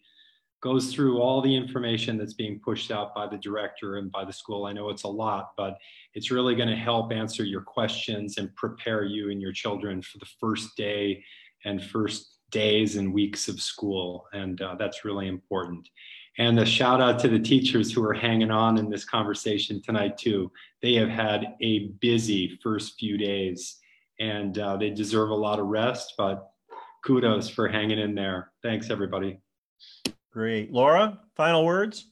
goes through all the information that's being pushed out by the director and by the school. I know it's a lot, but it's really going to help answer your questions and prepare you and your children for the first day and first days and weeks of school. And uh, that's really important. And a shout out to the teachers who are hanging on in this conversation tonight too. They have had a busy first few days and uh, they deserve a lot of rest, but kudos for hanging in there. Thanks everybody. Great. Laura, final words?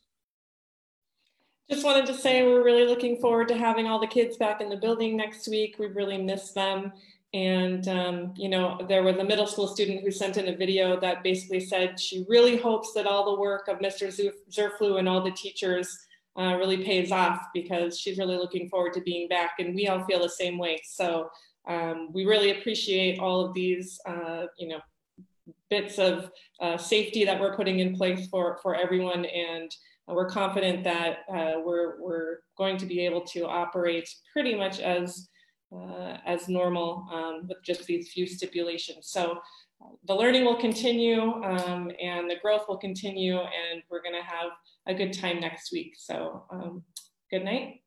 Just wanted to say we're really looking forward to having all the kids back in the building next week. We've really missed them. And, um, you know, there was a middle school student who sent in a video that basically said she really hopes that all the work of Mister Zerfluh and all the teachers uh, really pays off, because she's really looking forward to being back. And we all feel the same way. So um, we really appreciate all of these, uh, you know, bits of uh, safety that we're putting in place for, for everyone. And we're confident that uh, we're, we're going to be able to operate pretty much as, uh, as normal um, with just these few stipulations. So the learning will continue um, and the growth will continue, and we're gonna have a good time next week. So um, good night.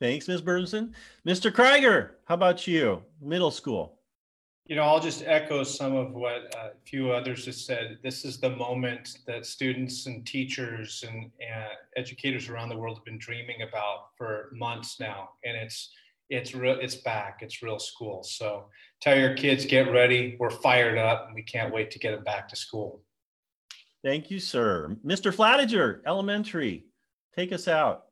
Thanks, Miz Bernson. Mister Krieger, how about you? Middle school. You know, I'll just echo some of what uh, a few others just said. This is the moment that students and teachers and, and educators around the world have been dreaming about for months now, and it's it's real. It's back. It's real school. So tell your kids, get ready. We're fired up, and we can't wait to get them back to school. Thank you, sir. Mister Flatiger, elementary, take us out.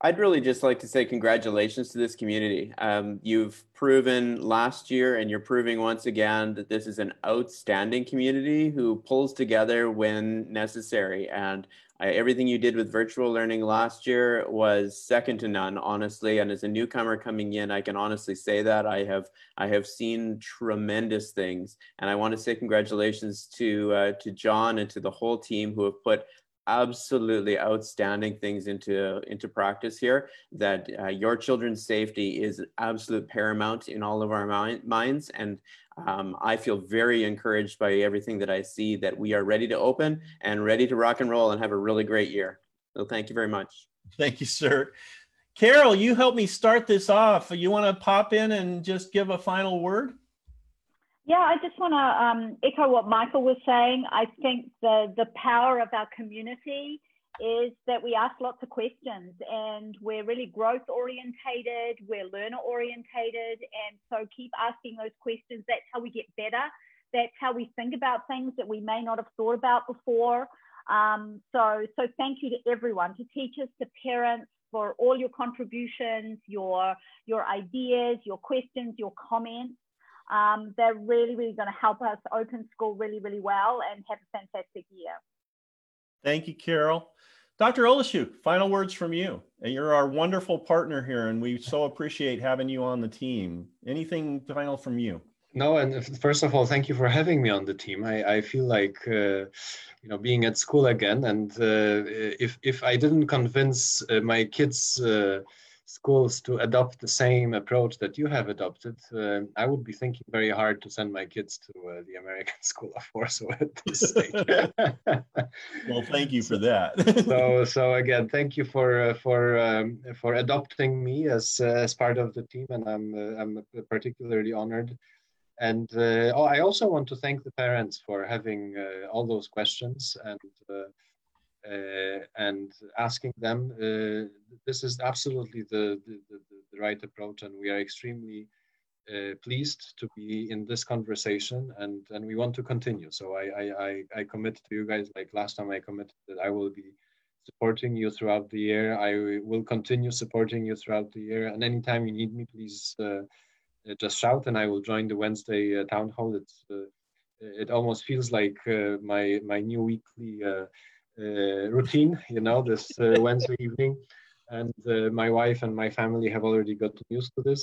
I'd really just like to say congratulations to this community. Um, you've proven last year, and you're proving once again, that this is an outstanding community who pulls together when necessary. And I, everything you did with virtual learning last year was second to none, honestly. And as a newcomer coming in, I can honestly say that I have I have seen tremendous things. And I want to say congratulations to uh, to John and to the whole team who have put absolutely outstanding things into, into practice here, that uh, your children's safety is absolute paramount in all of our mind, minds. And um, I feel very encouraged by everything that I see, that we are ready to open and ready to rock and roll and have a really great year. So thank you very much. Thank you, sir. Carol, you helped me start this off. You want to pop in and just give a final word? Yeah, I just want to um, echo what Michael was saying. I think the, the power of our community is that we ask lots of questions, and we're really growth orientated, we're learner orientated, and so keep asking those questions. That's how we get better. That's how we think about things that we may not have thought about before. Um, so, so thank you to everyone, to teachers, to parents, for all your contributions, your, your ideas, your questions, your comments. Um, they're really, really going to help us open school really, really well and have a fantastic year. Thank you, Carol. Doctor Olszewski, final words from you. You're our wonderful partner here, and we so appreciate having you on the team. Anything final from you? No, and first of all, thank you for having me on the team. I, I feel like, uh, you know, being at school again, and uh, if, if I didn't convince uh, my kids uh, schools to adopt the same approach that you have adopted, uh, I would be thinking very hard to send my kids to uh, the American School of Warsaw at this stage. Well, thank you for that. so, so again, thank you for uh, for um, for adopting me as uh, as part of the team, and I'm uh, I'm particularly honored. And uh, oh, I also want to thank the parents for having uh, all those questions and. Uh, Uh, and asking them, uh, this is absolutely the, the, the, the right approach, and we are extremely uh, pleased to be in this conversation, and, and we want to continue. So I, I, I, I commit to you guys, like last time I committed, that I will be supporting you throughout the year. I will continue supporting you throughout the year, and anytime you need me, please uh, just shout, and I will join the Wednesday uh, town hall. It's, uh, it almost feels like uh, my, my new weekly uh, Uh, routine, you know, this uh, Wednesday evening, and uh, my wife and my family have already gotten used to this.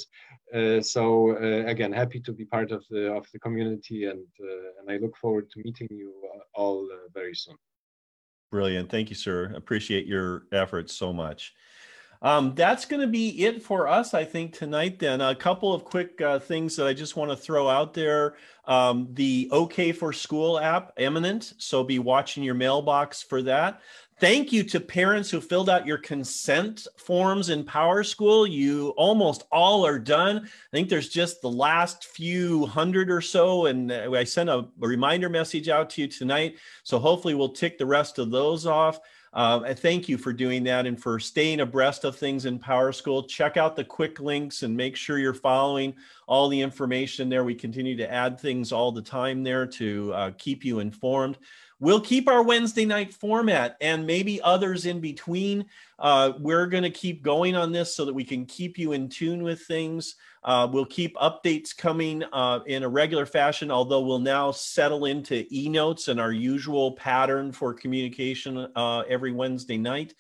Uh, so uh, again, happy to be part of the of the community, and uh, and I look forward to meeting you all uh, very soon. Brilliant, thank you, sir. Appreciate your efforts so much. Um, that's going to be it for us, I think, tonight. Then a couple of quick uh, things that I just want to throw out there. Um, the OK for School app, imminent, so be watching your mailbox for that. Thank you to parents who filled out your consent forms in PowerSchool. You almost all are done. I think there's just the last few hundred or so, and I sent a reminder message out to you tonight, so hopefully we'll tick the rest of those off. Uh, and thank you for doing that and for staying abreast of things in PowerSchool. Check out the quick links and make sure you're following all the information there. We continue to add things all the time there to uh, keep you informed. We'll keep our Wednesday night format and maybe others in between. Uh, we're going to keep going on this so that we can keep you in tune with things. Uh, we'll keep updates coming uh, in a regular fashion, although we'll now settle into e-notes and our usual pattern for communication uh, every Wednesday night.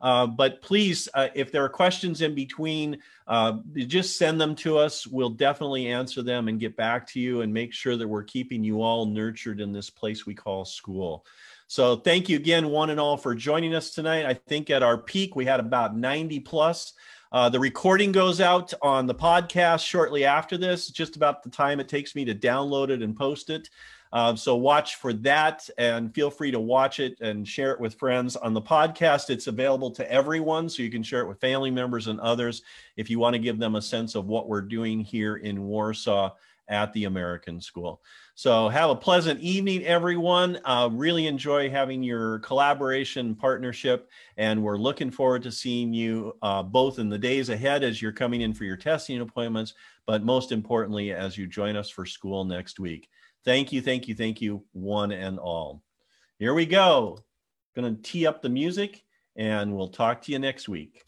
Uh, but please, uh, if there are questions in between, uh, just send them to us. We'll definitely answer them and get back to you and make sure that we're keeping you all nurtured in this place we call school. So thank you again, one and all, for joining us tonight. I think at our peak, we had about ninety plus. Uh, the recording goes out on the podcast shortly after this, just about the time it takes me to download it and post it. Uh, so watch for that, and feel free to watch it and share it with friends. On the podcast, it's available to everyone, so you can share it with family members and others if you want to give them a sense of what we're doing here in Warsaw at the American School. So have a pleasant evening, everyone. Uh, really enjoy having your collaboration partnership, and we're looking forward to seeing you uh, both in the days ahead as you're coming in for your testing appointments, but most importantly, as you join us for school next week. Thank you, thank you, thank you, one and all. Here we go. Gonna tee up the music, and we'll talk to you next week.